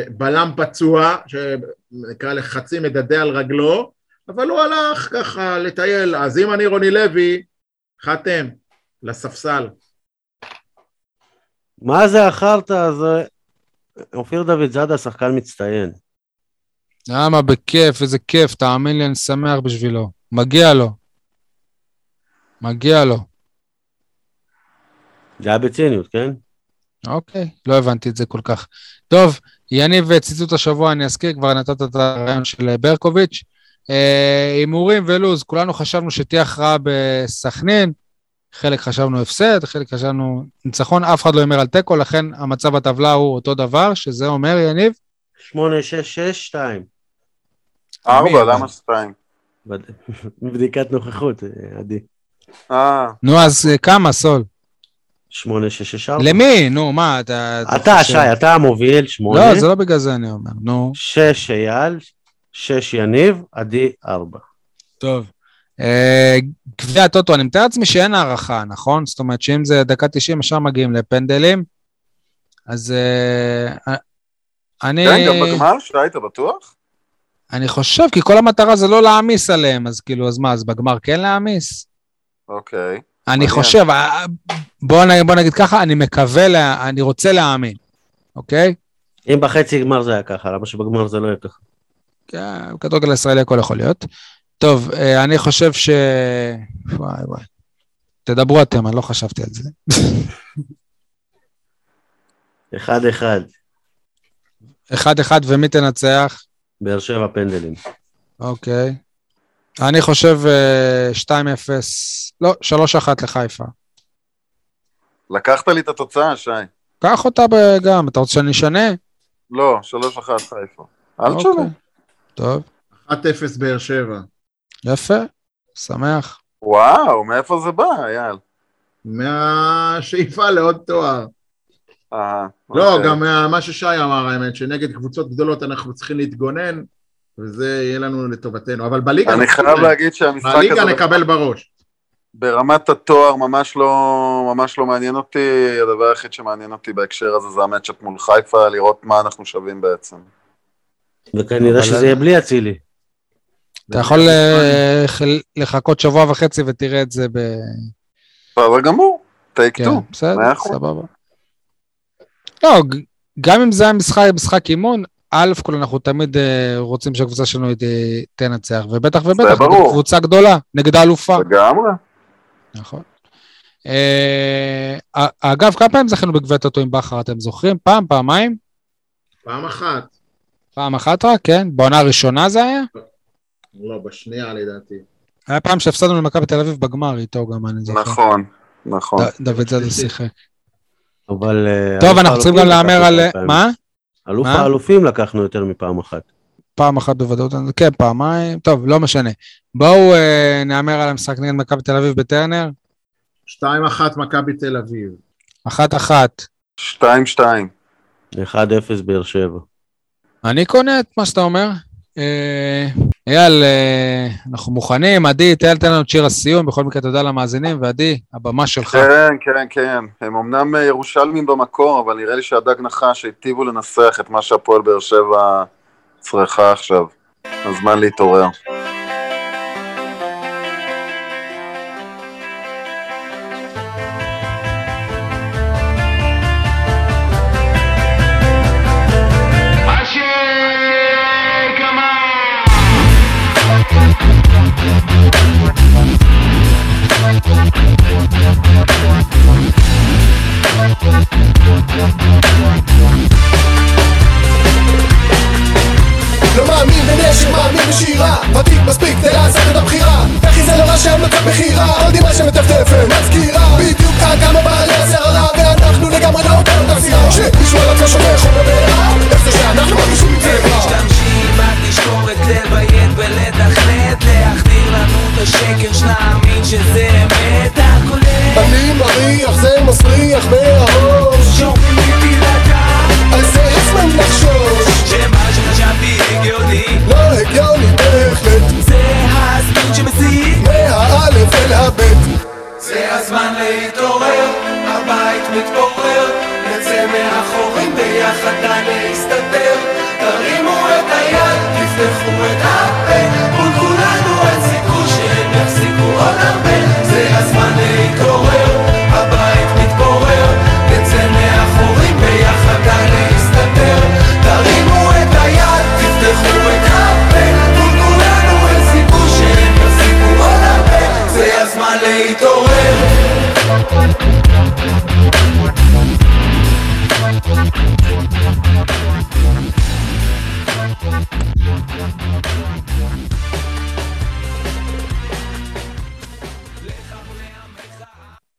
בלם פצוע, שנקרא לחצי מדדה על רגלו, אבל הוא הלך ככה לטייל, אז אם אני רוני לוי, חתם, לספסל. מה זה אחרת? אז אופיר דוד זאדה, שחקן מצטיין. למה בכיף, איזה כיף, תאמין לי, אני שמח בשבילו, מגיע לו. מגיע לו. זה היה בציניות, כן? אוקיי, לא הבנתי את זה כל כך. טוב, יניב וציטוט השבוע, אני אזכיר, כבר נתת את הרעיון של ברקוביץ'. אימורים ולוז, כולנו חשבנו שתהיה הכרעה בסכנין, חלק חשבנו הפסד, חלק חשבנו ניצחון, אף אחד לא אומר על תיקו, לכן המצב הטבלה הוא אותו דבר, שזה אומר יניב? 8-6-6-2. 4, למה 2? בבדיקת נוכחות, עדי. נו, אז כמה, סול? 8-6-6-4. למי? נו, מה? אתה, שי, אתה המוביל, 8. לא, זה לא בגלל זה אני אומר, נו. 6 אייל, 6 יניב, עדי 4. טוב. גביע הטוטו, אני מתאר עצמי שאין הערכה, נכון? זאת אומרת, שאם זה דקה 90, השאר מגיעים לפנדלים, אז אני... גם בגמר, שהיית בטוח? אני חושב, כי כל המטרה זה לא להעמיס עליהם, אז כאילו, אז מה, אז בגמר כן להעמיס? אוקיי. אני חושב, בוא נגיד ככה, אני מקווה, אני רוצה להאמין, אוקיי? אם בחצי גמר זה היה ככה, למה שבגמר זה לא יהיה ככה? כן, כדורגל הישראלי הכל יכול להיות. טוב, אני חושב ש... וואי וואי, תדברו אתם, אני לא חשבתי על זה. 1-1. 1-1 ומי תנצח? באר שבע פנדלים. אוקיי. אני חושב 2-0, לא, 3-1 לחיפה. לקחת לי את התוצאה, שי. קח אותה גם, אתה רוצה שאני אשנה? לא, 3-1 חיפה. אל תשנה. טוב. 1-0 באר שבע. יפה, שמח. וואו, מאיפה זה בא, יאל? מהשאיפה לעוד תואר. לא, גם מה ששי אמר, האמת, שנגד קבוצות גדולות אנחנו צריכים להתגונן, וזה יהיה לנו לטובתנו, אבל בליגה... אני חייב להגיד שהמשחק... בליגה נקבל בראש. ברמת התואר ממש לא מעניין אותי, הדבר היחיד שמעניין אותי בהקשר הזה זה המאצ'אפ מול חיפה, לראות מה אנחנו שווים בעצם. וכנראה שזה יהיה בלי אצילי. אתה יכול לחכות שבוע וחצי ותראה את זה ב... אבל גמור, טייק טו. בסדר, סבבה. לא, גם אם זה המשחק, משחק אימון, אלף כול אנחנו תמיד רוצים שהקבוצה שלנו תנצח, ובטח, קבוצה גדולה, נגד האלופה. לגמרי. נכון. אגב, כמה פעמים זכינו בגביע הטוטו עם בכר, אתם זוכרים? פעם, פעמיים? פעם אחת. פעם אחת רק, כן? בעונה הראשונה זה היה? לא, בשנייה לדעתי. היה פעם שהפסדנו למכבי בתל אביב בגמר, איתו גם אני זוכר. נכון. דוד זאדה שיחק. אבל... טוב, אנחנו צריכים גם להאמר על... מה? אלוף האלופים לקחנו יותר מפעם אחת. פעם אחת בוודאות, כן, פעמיים, טוב, לא משנה. בואו נאמר על המשחק נגד מכבי תל אביב בטרנר. 2-1 מכבי תל אביב. 1-1. 2-2. 1-0 באר שבע. אני קונה את מה שאתה אומר. אייל, אנחנו מוכנים, עדי, תן לנו את שיר הסיום, בכל מקרה תודה למאזינים, ועדי, הבמה שלך. כן, הם אמנם ירושלמים במקור, אבל נראה לי שהדג נחש שהטיבו לנסח את מה שהפועל באר שבע צריכה עכשיו, הזמן להתעורר. לא מאמין בנשק, מאמין בשירה, ותיק מספיק, תלעסת את הבחירה. תכי זה למה שהמלצה בחירה, עוד אימה שמטפטפת, מזכירה בדיוק כאן כמה בעלי הסערה, ואנחנו לגמרי לא אותנו תפסירה. שמישהו על עצמו שומר חום בבעירה, איך זה שאנחנו מרגישים מטבע. משתמשים רק לשמור את לביית ולתכנת, להחדיר לנו את השקר, שנאמין שזה אמת הכולל. אני מריח, זה מסריח מהראש, שומעים לי לדעת, על זה איך מן לחשוש, שמה שחשבתי הגיוני לא הגיוני בהחלט. זה הזמן שמסית מהאלף אל הבית, זה הזמן להתעורר, הבית מתפורר, נצא מאחורים ביחד להסתכל.